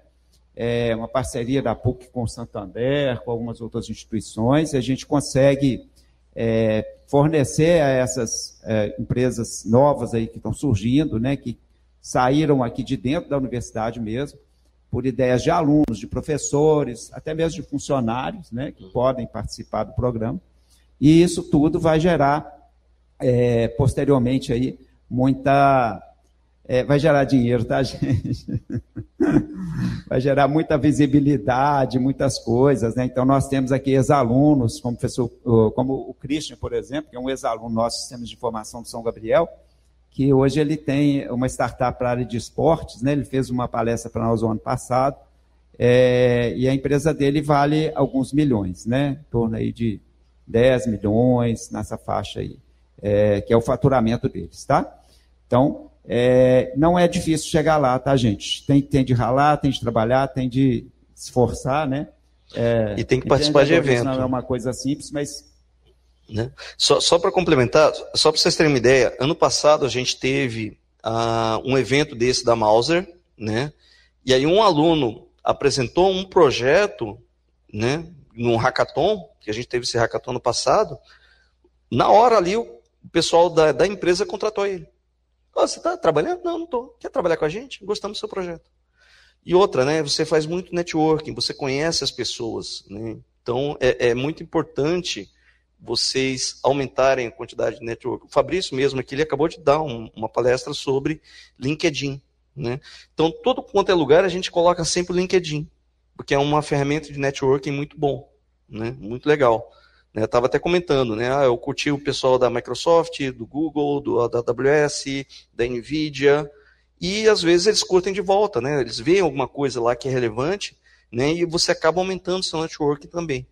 É uma parceria da P U C com o Santander, com algumas outras instituições, e a gente consegue é, fornecer a essas é, empresas novas aí que estão surgindo, né, que saíram aqui de dentro da universidade mesmo, por ideias de alunos, de professores, até mesmo de funcionários, né, que podem participar do programa, e isso tudo vai gerar, é, posteriormente, aí, muita... É, vai gerar dinheiro, tá, gente? Vai gerar muita visibilidade, muitas coisas, né? Então, nós temos aqui ex-alunos, como, como o Christian, por exemplo, que é um ex-aluno nosso do Sistema de Informação de São Gabriel, que hoje ele tem uma startup para a área de esportes, né? Ele fez uma palestra para nós no ano passado, é, e a empresa dele vale alguns milhões, né? Em torno aí de dez milhões, nessa faixa aí, é, que é o faturamento deles, tá? Então, é, não é difícil chegar lá, tá, gente? Tem, tem de ralar, tem de trabalhar, tem de esforçar, né? É, e tem que participar de eventos. Não é uma coisa simples, mas... Né? Só, só para complementar, só para vocês terem uma ideia, ano passado a gente teve uh, um evento desse da Mouser, né? E aí um aluno apresentou um projeto, né, num hackathon, que a gente teve esse hackathon no passado, na hora ali o pessoal da, da empresa contratou ele. Oh, você está trabalhando? Não, não estou. Quer trabalhar com a gente? Gostamos do seu projeto. E outra, né? Você faz muito networking, você conhece as pessoas, né? Então, é, é muito importante vocês aumentarem a quantidade de network. O Fabrício mesmo aqui, ele acabou de dar um, uma palestra sobre LinkedIn, né? Então, todo quanto é lugar, a gente coloca sempre o LinkedIn, porque é uma ferramenta de networking muito bom, né? Muito legal. Eu estava até comentando, né? Ah, eu curti o pessoal da Microsoft, do Google, do, da A W S, da NVIDIA, e às vezes eles curtem de volta, né? Eles veem alguma coisa lá que é relevante, né? E você acaba aumentando seu networking também.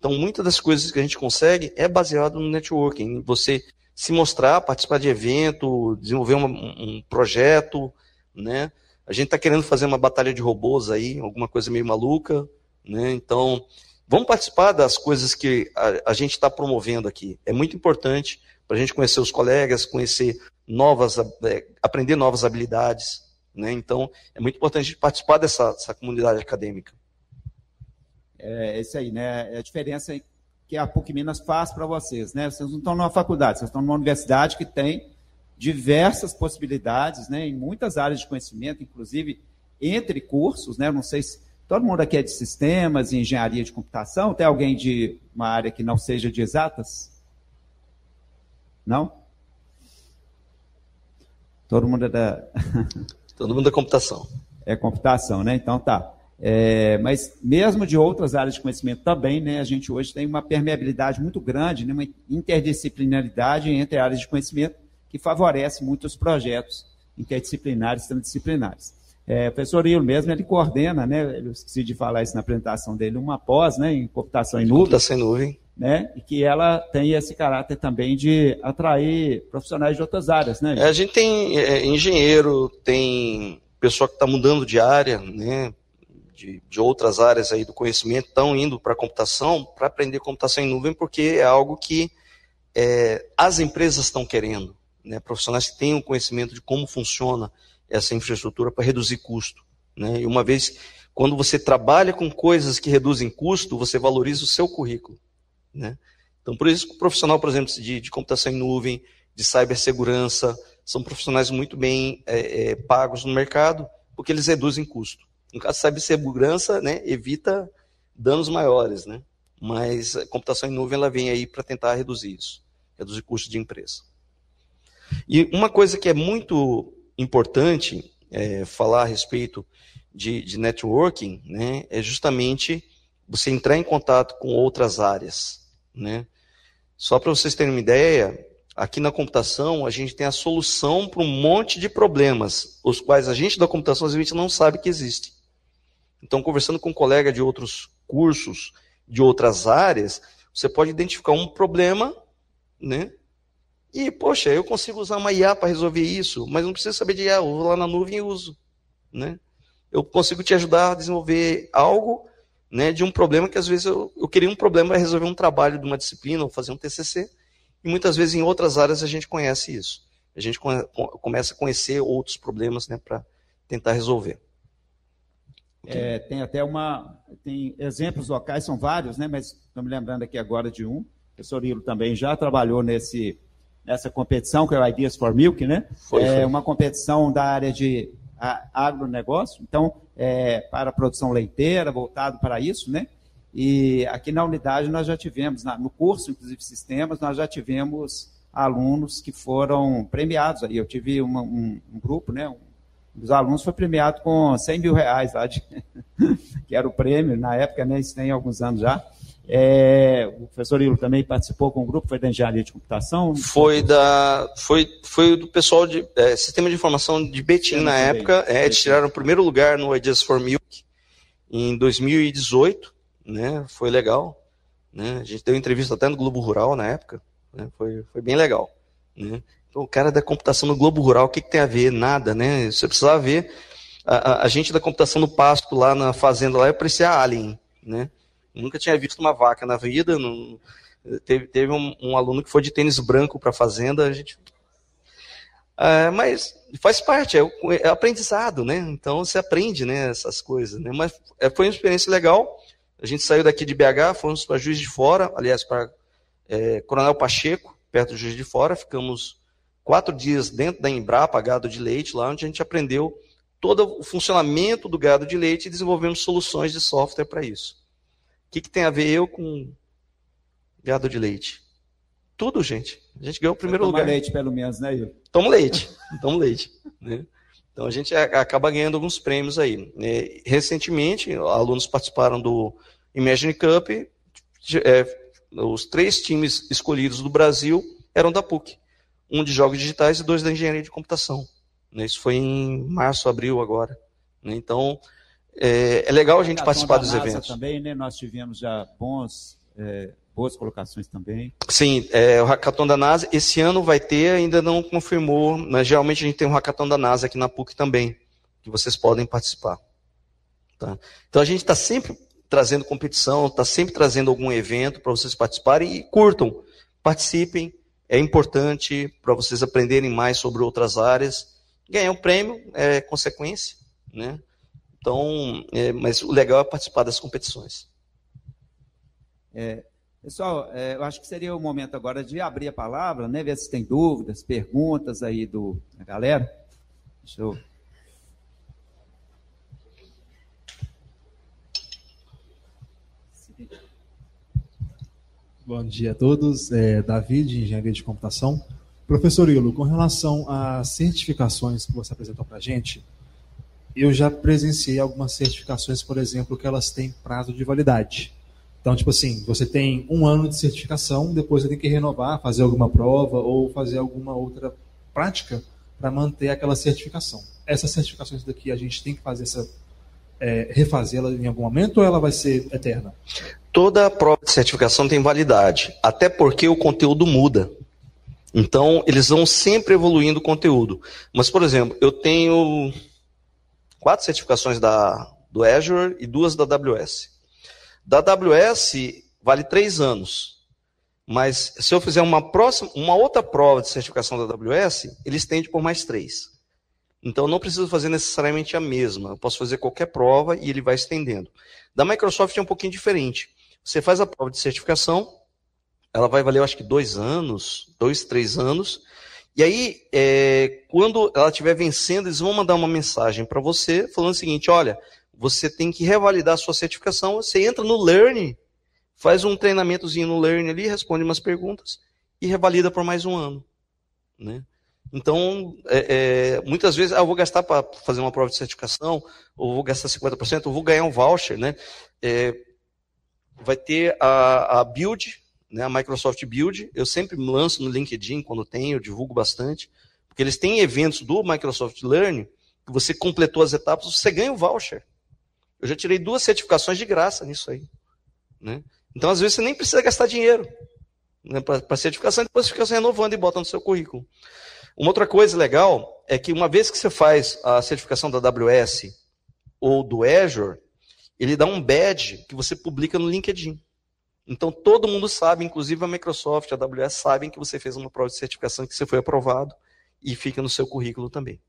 Então, muitas das coisas que a gente consegue é baseado no networking. Você se mostrar, participar de evento, desenvolver uma, um projeto, né? A gente está querendo fazer uma batalha de robôs aí, alguma coisa meio maluca, né? Então, vamos participar das coisas que a, a gente está promovendo aqui. É muito importante para a gente conhecer os colegas, conhecer novas, é, aprender novas habilidades, né? Então, é muito importante a gente participar dessa, dessa comunidade acadêmica. É isso aí, né? É a diferença que a P U C Minas faz para vocês, né? Vocês não estão numa faculdade, vocês estão numa universidade que tem diversas possibilidades, né? Em muitas áreas de conhecimento, inclusive entre cursos, né? Não sei se todo mundo aqui é de sistemas, engenharia de computação. Tem alguém de uma área que não seja de exatas? Não? Todo mundo é da... Todo mundo é computação. É computação, né? Então tá. É, mas mesmo de outras áreas de conhecimento também, né? A gente hoje tem uma permeabilidade muito grande, né? Uma interdisciplinaridade entre áreas de conhecimento que favorece muitos projetos interdisciplinares e transdisciplinares. É, o professor Ilo mesmo, ele coordena, né? Eu esqueci de falar isso na apresentação dele, uma pós, né, em computação em nuvem. Computação em nuvem. Né? E que ela tem esse caráter também de atrair profissionais de outras áreas, né? É, a gente tem é, engenheiro, tem pessoa que está mudando de área, né? De, de outras áreas aí do conhecimento, estão indo para a computação, para aprender computação em nuvem, porque é algo que é, as empresas estão querendo, né? Profissionais que tenham conhecimento de como funciona essa infraestrutura para reduzir custo, né? E uma vez, quando você trabalha com coisas que reduzem custo, você valoriza o seu currículo, né? Então, por isso que o profissional, por exemplo, de, de computação em nuvem, de cibersegurança, são profissionais muito bem é, é, pagos no mercado, porque eles reduzem custo. No caso, cibersegurança, né, evita danos maiores, né? Mas a computação em nuvem, ela vem aí para tentar reduzir isso, reduzir custo de empresa. E uma coisa que é muito importante é, falar a respeito de, de networking, né, é justamente você entrar em contato com outras áreas, né? Só para vocês terem uma ideia, aqui na computação a gente tem a solução para um monte de problemas, os quais a gente da computação às vezes não sabe que existe. Então, conversando com um colega de outros cursos, de outras áreas, você pode identificar um problema, né? E, poxa, eu consigo usar uma I A para resolver isso, mas não preciso saber de I A, eu vou lá na nuvem e uso, né? Eu consigo te ajudar a desenvolver algo, né, de um problema que às vezes eu, eu queria um problema para resolver um trabalho de uma disciplina, ou fazer um T C C, e muitas vezes em outras áreas a gente conhece isso. A gente come, começa a conhecer outros problemas, né, para tentar resolver. Okay. É, tem até uma... Tem exemplos locais, são vários, né, mas estou me lembrando aqui agora de um. O professor Ilo também já trabalhou nesse... Essa competição, que é o Ideas for Milk, né? Foi, foi. É uma competição da área de agronegócio, então, é, para a produção leiteira, voltado para isso, né? E aqui na unidade nós já tivemos, na, no curso, inclusive, sistemas, nós já tivemos alunos que foram premiados. Eu tive uma, um, um grupo, né? Um dos alunos foi premiado com cem mil reais, lá de, que era o prêmio na época, né? Isso tem alguns anos já. É, o professor Ilo também participou com um grupo, foi da engenharia de computação? Foi, da, foi, foi do pessoal de é, sistema de informação de Betim, eu na época, é, eles tiraram o primeiro lugar no Ideas for Milk em dois mil e dezoito, né? Foi legal, né? A gente deu entrevista até no Globo Rural na época, né? foi, foi bem legal, né? Então, o cara da computação no Globo Rural, o que, que tem a ver? Nada, né? Você precisava ver a, a, a gente da computação no pasto lá na fazenda, lá, eu parecia alien, né? Nunca tinha visto uma vaca na vida. Não... Teve, teve um, um aluno que foi de tênis branco para a fazenda. A gente... ah, mas faz parte, é, é aprendizado, né? Então você aprende, né, essas coisas, né? Mas foi uma experiência legal. A gente saiu daqui de B H, fomos para Juiz de Fora, aliás, para é, Coronel Pacheco, perto de Juiz de Fora. Ficamos quatro dias dentro da Embrapa, gado de leite, lá onde a gente aprendeu todo o funcionamento do gado de leite e desenvolvemos soluções de software para isso. que, que tem a ver eu com gado de leite? Tudo, gente. A gente ganhou o primeiro lugar. Toma leite, pelo menos, né, Hugo? Toma leite. Toma leite. Né? Então, a gente acaba ganhando alguns prêmios aí. Recentemente, alunos participaram do Imagine Cup. Os três times escolhidos do Brasil eram da P U C. Um de jogos digitais e dois da engenharia de computação. Isso foi em março, abril agora. Então, é, é legal a gente participar dos eventos. Também, né? Nós tivemos já bons, é, boas colocações também. Sim, é, o Hackathon da NASA, esse ano vai ter, ainda não confirmou, mas geralmente a gente tem um Hackathon da NASA aqui na P U C também, que vocês podem participar. Tá? Então, a gente está sempre trazendo competição, está sempre trazendo algum evento para vocês participarem e curtam, participem, é importante para vocês aprenderem mais sobre outras áreas. Ganhar um prêmio é consequência, né? Então, é, mas o legal é participar das competições. É, pessoal, é, eu acho que seria o momento agora de abrir a palavra, né? Ver se tem dúvidas, perguntas aí do, da galera. Deixa eu... Bom dia a todos. É, Davi, de Engenharia de Computação. Professor Ilo, com relação às certificações que você apresentou para a gente, eu já presenciei algumas certificações, por exemplo, que elas têm prazo de validade. Então, tipo assim, você tem um ano de certificação, depois você tem que renovar, fazer alguma prova ou fazer alguma outra prática para manter aquela certificação. Essas certificações daqui, a gente tem que fazer essa, é, refazê-la em algum momento ou ela vai ser eterna? Toda a prova de certificação tem validade, até porque o conteúdo muda. Então, eles vão sempre evoluindo o conteúdo. Mas, por exemplo, eu tenho quatro certificações da, do Azure e duas da A W S. Da A W S vale três anos. Mas se eu fizer uma, próxima, uma outra prova de certificação da A W S, ele estende por mais três. Então, eu não preciso fazer necessariamente a mesma. Eu posso fazer qualquer prova e ele vai estendendo. Da Microsoft é um pouquinho diferente. Você faz a prova de certificação... Ela vai valer, eu acho que dois anos, dois, três anos. E aí, é, quando ela estiver vencendo, eles vão mandar uma mensagem para você falando o seguinte: olha, você tem que revalidar a sua certificação, você entra no Learn, faz um treinamentozinho no Learn ali, responde umas perguntas e revalida por mais um ano. Né? Então, é, é, muitas vezes, ah, eu vou gastar para fazer uma prova de certificação, ou vou gastar cinquenta por cento, ou vou ganhar um voucher. Né? É, vai ter a, a build... Né, a Microsoft Build, eu sempre lanço no LinkedIn quando tem, eu divulgo bastante, porque eles têm eventos do Microsoft Learn, que você completou as etapas, você ganha o voucher. Eu já tirei duas certificações de graça nisso aí. Né? Então, às vezes, você nem precisa gastar dinheiro, né, para certificação, e depois fica se renovando e bota no seu currículo. Uma outra coisa legal é que uma vez que você faz a certificação da A W S ou do Azure, ele dá um badge que você publica no LinkedIn. Então, todo mundo sabe, inclusive a Microsoft, a A W S, sabem que você fez uma prova de certificação, que você foi aprovado e fica no seu currículo também.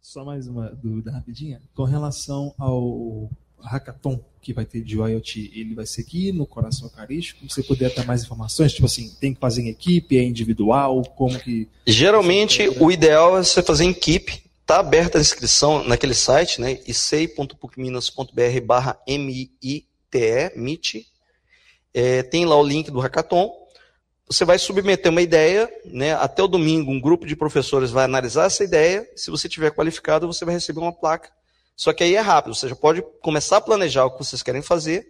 Só mais uma dúvida rapidinha. Com relação ao hackathon que vai ter de IoT, ele vai ser aqui no Coração Eucarístico? Você puder dar mais informações? Tipo assim, tem que fazer em equipe, é individual? Como que... Geralmente, o ideal é você fazer em equipe. Está aberta a inscrição naquele site, né? i c e i ponto p u c minas ponto b r barra m i t e, É, tem lá o link do Hackathon, você vai submeter uma ideia, né? Até o domingo um grupo de professores vai analisar essa ideia, se você tiver qualificado você vai receber uma placa, só que aí é rápido, você já pode começar a planejar o que vocês querem fazer,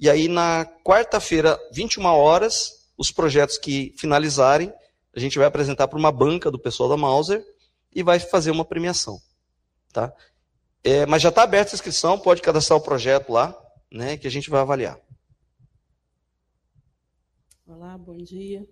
e aí na quarta-feira, vinte e uma horas, os projetos que finalizarem, a gente vai apresentar para uma banca do pessoal da Mouser e vai fazer uma premiação. Tá? É, mas já está aberta a inscrição, pode cadastrar o projeto lá, né? Que a gente vai avaliar. Olá, bom dia.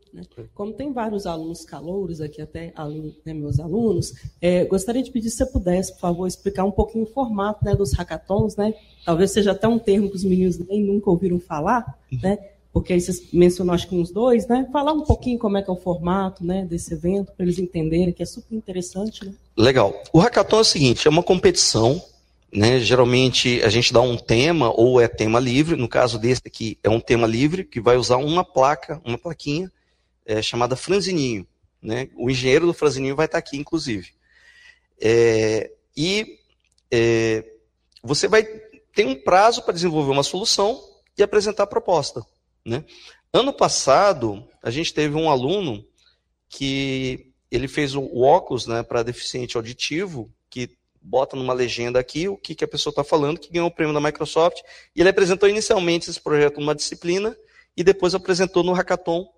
Como tem vários alunos calouros aqui, até alunos, né, meus alunos, é, gostaria de pedir, se você pudesse, por favor, explicar um pouquinho o formato, né, dos hackathons, né? Talvez seja até um termo que os meninos nem nunca ouviram falar, né? Porque aí vocês mencionaram, acho que uns dois, né? Falar um pouquinho como é que é o formato, né, desse evento, para eles entenderem, que é super interessante. Né? Legal. O hackathon é o seguinte, é uma competição, né? Geralmente a gente dá um tema ou é tema livre, no caso desse aqui é um tema livre, que vai usar uma placa, uma plaquinha é, chamada Franzininho. Né? O engenheiro do Franzininho vai estar aqui, inclusive. É, e é, você vai ter um prazo para desenvolver uma solução e apresentar a proposta, né? Ano passado, a gente teve um aluno que ele fez o óculos, né, para deficiente auditivo, que bota numa legenda aqui o que, que a pessoa está falando, que ganhou o prêmio da Microsoft, e ele apresentou inicialmente esse projeto numa disciplina, e depois apresentou no hackathon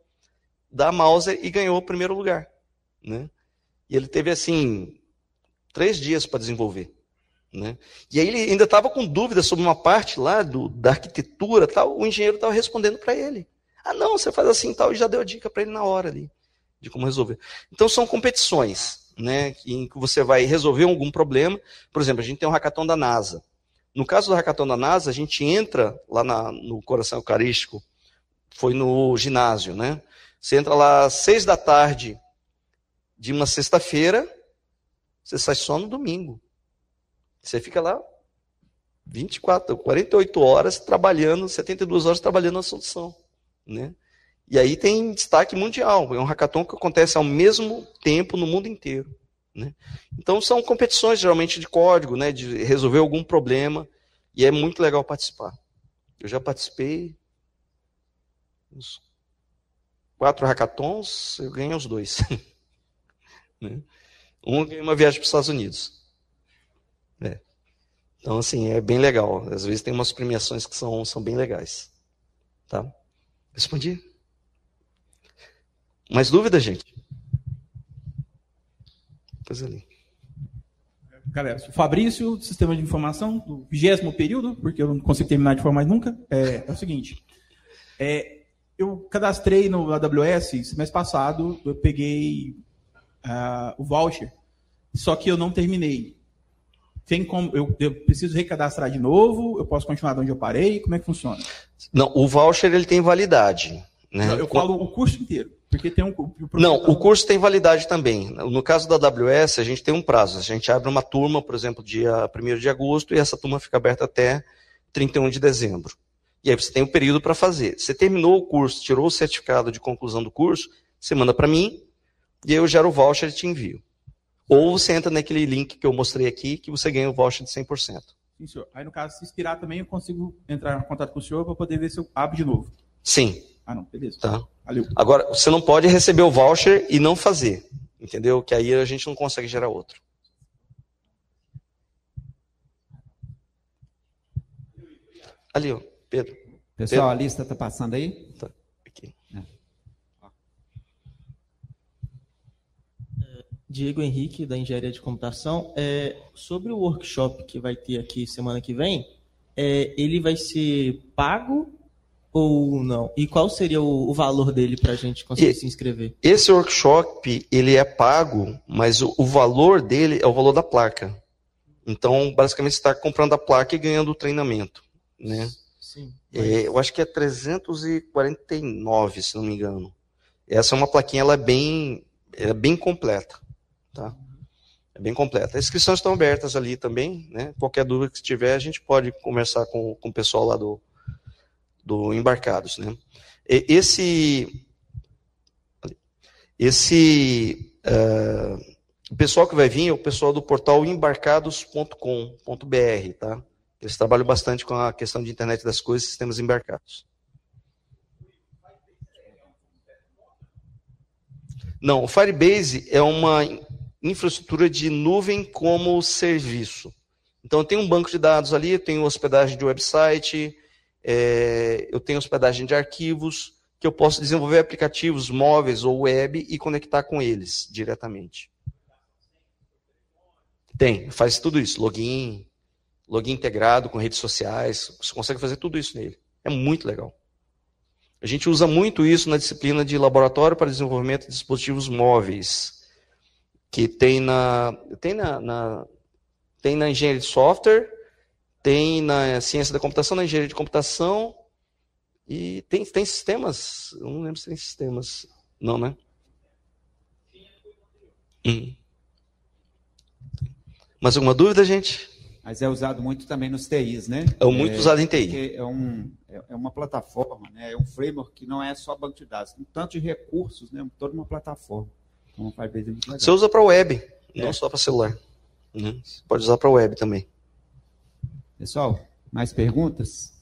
da Mouser e ganhou o primeiro lugar, né? E ele teve, assim, três dias para desenvolver, né? E aí ele ainda estava com dúvidas sobre uma parte lá do, da arquitetura, tal. O engenheiro estava respondendo para ele. Ah, não, você faz assim, tal, e já deu a dica para ele na hora ali, de como resolver. Então, são competições, né, em que você vai resolver algum problema. Por exemplo, a gente tem um hackathon da NASA. No caso do hackathon da NASA, a gente entra lá na, no Coração Eucarístico, foi no ginásio, né? Você entra lá às seis da tarde de uma sexta-feira, você sai só no domingo. Você fica lá vinte e quatro, quarenta e oito horas trabalhando, setenta e duas horas trabalhando na solução, né? E aí tem destaque mundial. É um hackathon que acontece ao mesmo tempo no mundo inteiro, né? Então são competições geralmente de código, né? De resolver algum problema. E é muito legal participar. Eu já participei uns quatro hackathons, eu ganhei os dois. Né? Um ganhou uma viagem para os Estados Unidos. É. Então, assim, é bem legal. Às vezes tem umas premiações que são, são bem legais. Tá? Respondi? Mais dúvida, gente? Pois ali. Galera, o Fabrício, do Sistema de Informação, do vigésimo período, porque eu não consigo terminar de formar mais nunca, é, é o seguinte. É, eu cadastrei no A W S, mês passado, eu peguei uh, o voucher, só que eu não terminei. Tem como, eu, eu preciso recadastrar de novo? Eu posso continuar de onde eu parei? Como é que funciona? Não, o voucher ele tem validade, né? Não, eu falo o curso inteiro, porque tem um... O não, o curso tem validade também. No caso da A W S, a gente tem um prazo. A gente abre uma turma, por exemplo, dia primeiro de agosto, e essa turma fica aberta até trinta e um de dezembro. E aí você tem um período para fazer. Você terminou o curso, tirou o certificado de conclusão do curso, você manda para mim, e eu gero o voucher e te envio. Ou você entra naquele link que eu mostrei aqui, que você ganha o voucher de cem por cento. Sim, senhor. Aí, no caso, se expirar também, eu consigo entrar em contato com o senhor para poder ver se eu abro de novo. Sim. Ah, não. Beleza. Tá. Valeu. Agora, você não pode receber o voucher e não fazer. Entendeu? Que aí a gente não consegue gerar outro. Ali, ó. Pedro. Pessoal, Pedro. A lista está passando aí? Tá. Aqui. É. Diego Henrique, da Engenharia de Computação. É, sobre o workshop que vai ter aqui semana que vem, é, ele vai ser pago ou não? E qual seria o, o valor dele para a gente conseguir e, se inscrever? Esse workshop ele é pago, mas o, o valor dele é o valor da placa. Então, basicamente, você está comprando a placa e ganhando o treinamento, né? Sim. É, eu acho que é trezentos e quarenta e nove, se não me engano. Essa é uma plaquinha, ela é bem, ela é bem completa. Tá? É bem completa. As inscrições estão abertas ali também, né? Qualquer dúvida que tiver, a gente pode conversar com, com o pessoal lá do, do Embarcados, né? Esse, esse uh, o pessoal que vai vir é o pessoal do portal embarcados ponto com ponto br, tá? Eles trabalham bastante com a questão de internet das coisas e sistemas embarcados. Não, o Firebase é uma infraestrutura de nuvem como serviço. Então, eu tenho um banco de dados ali, eu tenho hospedagem de website, é, eu tenho hospedagem de arquivos, que eu posso desenvolver aplicativos móveis ou web e conectar com eles diretamente. Tem, faz tudo isso. Login, login integrado com redes sociais, você consegue fazer tudo isso nele. É muito legal. A gente usa muito isso na disciplina de laboratório para desenvolvimento de dispositivos móveis, que tem na, tem na, na, tem na engenharia de software, tem na ciência da computação, na engenharia de computação, e tem, tem sistemas? Eu não lembro se tem sistemas. Não, né? Hum. Mais alguma dúvida, gente? Mas é usado muito também nos T Is, né? É muito é, usado em T I. É, um, é uma plataforma, né? É um framework que não é só banco de dados. Tem tanto de recursos, né? Toda uma plataforma. Então, é você usa para web, é. Não só para celular. Né? Você pode usar para web também. Pessoal, mais perguntas?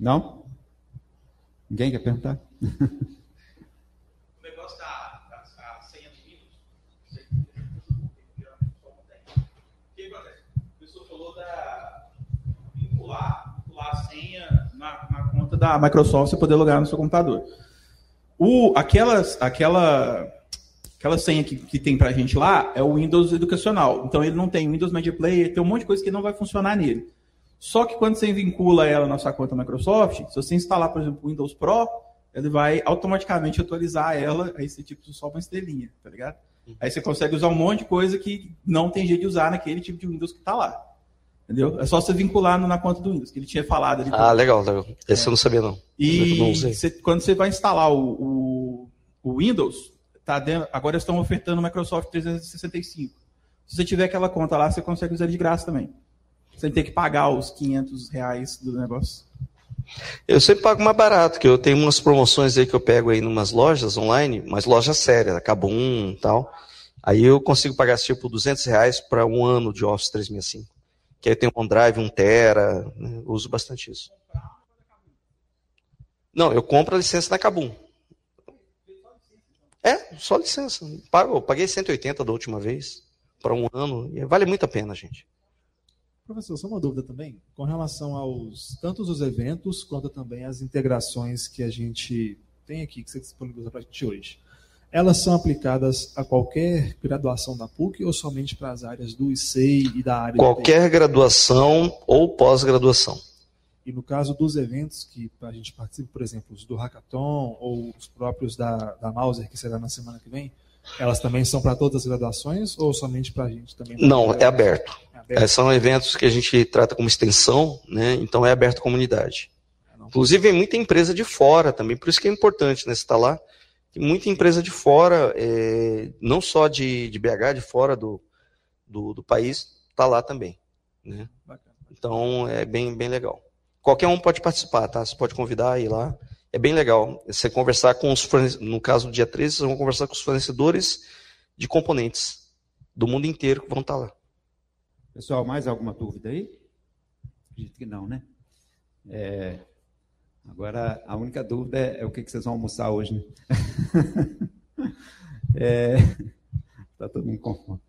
Não? Ninguém quer perguntar? O negócio está a cem anos. O que acontece? O pessoal falou da vincular a senha na, na conta da Microsoft, você poder logar no seu computador. O, aquelas, aquela... Aquela senha que, que tem pra gente lá é o Windows educacional. Então, ele não tem Windows Media Player, tem um monte de coisa que não vai funcionar nele. Só que quando você vincula ela na sua conta Microsoft, se você instalar, por exemplo, o Windows Pro, ele vai automaticamente atualizar ela, aí você tipo só uma estrelinha, tá ligado? Aí você consegue usar um monte de coisa que não tem jeito de usar naquele tipo de Windows que tá lá. Entendeu? É só você vincular na conta do Windows, que ele tinha falado ali. Ah, legal, legal. Esse eu não sabia, não. E não você, quando você vai instalar o, o, o Windows... Tá dentro, agora estão ofertando o Microsoft trezentos e sessenta e cinco. Se você tiver aquela conta lá, você consegue usar de graça também. Sem ter que pagar os quinhentos reais do negócio. Eu sempre pago mais barato, que eu tenho umas promoções aí que eu pego aí em umas lojas online, mas loja séria, da Kabum e tal. Aí eu consigo pagar tipo duzentos reais para um ano de Office trezentos e sessenta e cinco. Que aí tem um OneDrive, um Tera, né? Eu uso bastante isso. Não, eu compro a licença da Kabum. É, só licença. Eu paguei cento e oitenta da última vez, para um ano, e vale muito a pena, gente. Professor, só uma dúvida também, com relação aos tanto os eventos, quanto também as integrações que a gente tem aqui, que você disponibiliza para a gente hoje. Elas são aplicadas a qualquer graduação da P U C ou somente para as áreas do I C E I e da área... Qualquer de... graduação ou pós-graduação. E no caso dos eventos que a gente participa, por exemplo, os do Hackathon ou os próprios da, da Mouser, que será na semana que vem, elas também são para todas as graduações ou somente para a gente também? Não, é aberto. É aberto. É, são eventos que a gente trata como extensão, né? Então é aberto à comunidade. É, inclusive, tem muita empresa de fora também, por isso que é importante, né? Você está lá, tem muita empresa de fora, é, não só de, de B H, de fora do, do, do país, está lá também. Né? Bacana. Então é bem, bem legal. Qualquer um pode participar, tá? Você pode convidar, ir lá. É bem legal. Você conversar com os fornecedores, no caso do dia treze, vocês vão conversar com os fornecedores de componentes do mundo inteiro que vão estar lá. Pessoal, mais alguma dúvida aí? Acredito que não, né? É... Agora, a única dúvida é o que vocês vão almoçar hoje, né? é... Tá todo mundo com fome.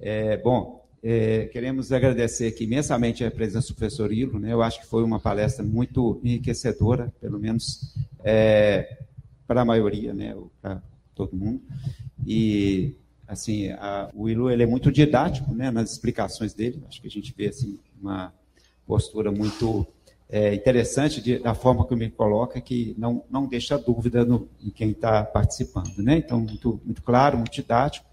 É... Bom... É, queremos agradecer aqui imensamente a presença do professor Ilo, né? Eu acho que foi uma palestra muito enriquecedora, pelo menos é, para a maioria, né? Para todo mundo. E assim, a, o Ilo ele é muito didático, né? Nas explicações dele. Acho que a gente vê assim, uma postura muito é, interessante de, da forma que ele coloca, que não, não deixa dúvida no, em quem está participando, né? Então, muito, muito claro, muito didático.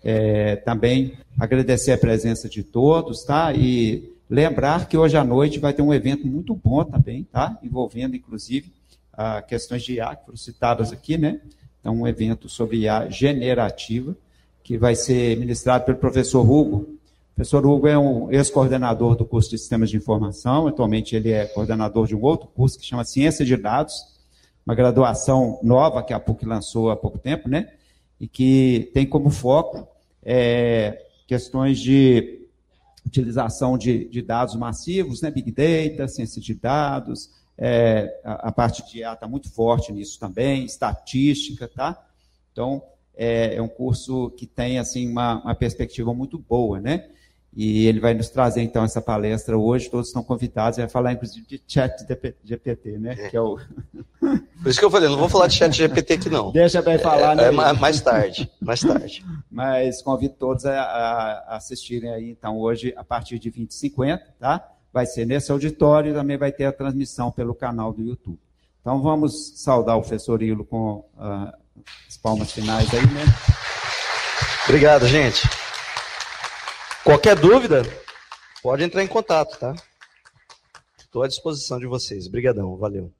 É, também agradecer a presença de todos, tá? E lembrar que hoje à noite vai ter um evento muito bom também, tá? Envolvendo, inclusive, a questões de I A que foram citadas aqui, né? Então, um evento sobre I A generativa, que vai ser ministrado pelo professor Hugo. O professor Hugo é um ex-coordenador do curso de Sistemas de Informação, atualmente ele é coordenador de um outro curso que chama Ciência de Dados, uma graduação nova que a P U C lançou há pouco tempo, né? E que tem como foco é, questões de utilização de, de dados massivos, né? Big Data, ciência de dados, é, a, a parte de I A está muito forte nisso também, estatística, tá? Então, é, é um curso que tem assim, uma, uma perspectiva muito boa, né? E ele vai nos trazer, então, essa palestra hoje, todos estão convidados, vai falar, inclusive, de chat G P T, né? É. Que é o... Por isso que eu falei, não vou falar de chat G P T aqui, não. Deixa bem falar, é, né? É mais tarde, mais tarde. Mas convido todos a, a assistirem aí, então, hoje, a partir de vinte e cinquenta, tá? Vai ser nesse auditório e também vai ter a transmissão pelo canal do YouTube. Então, vamos saudar o professor Ilo com uh, as palmas finais aí, né? Obrigado, gente. Qualquer dúvida, pode entrar em contato, tá? Estou à disposição de vocês. Obrigadão, valeu.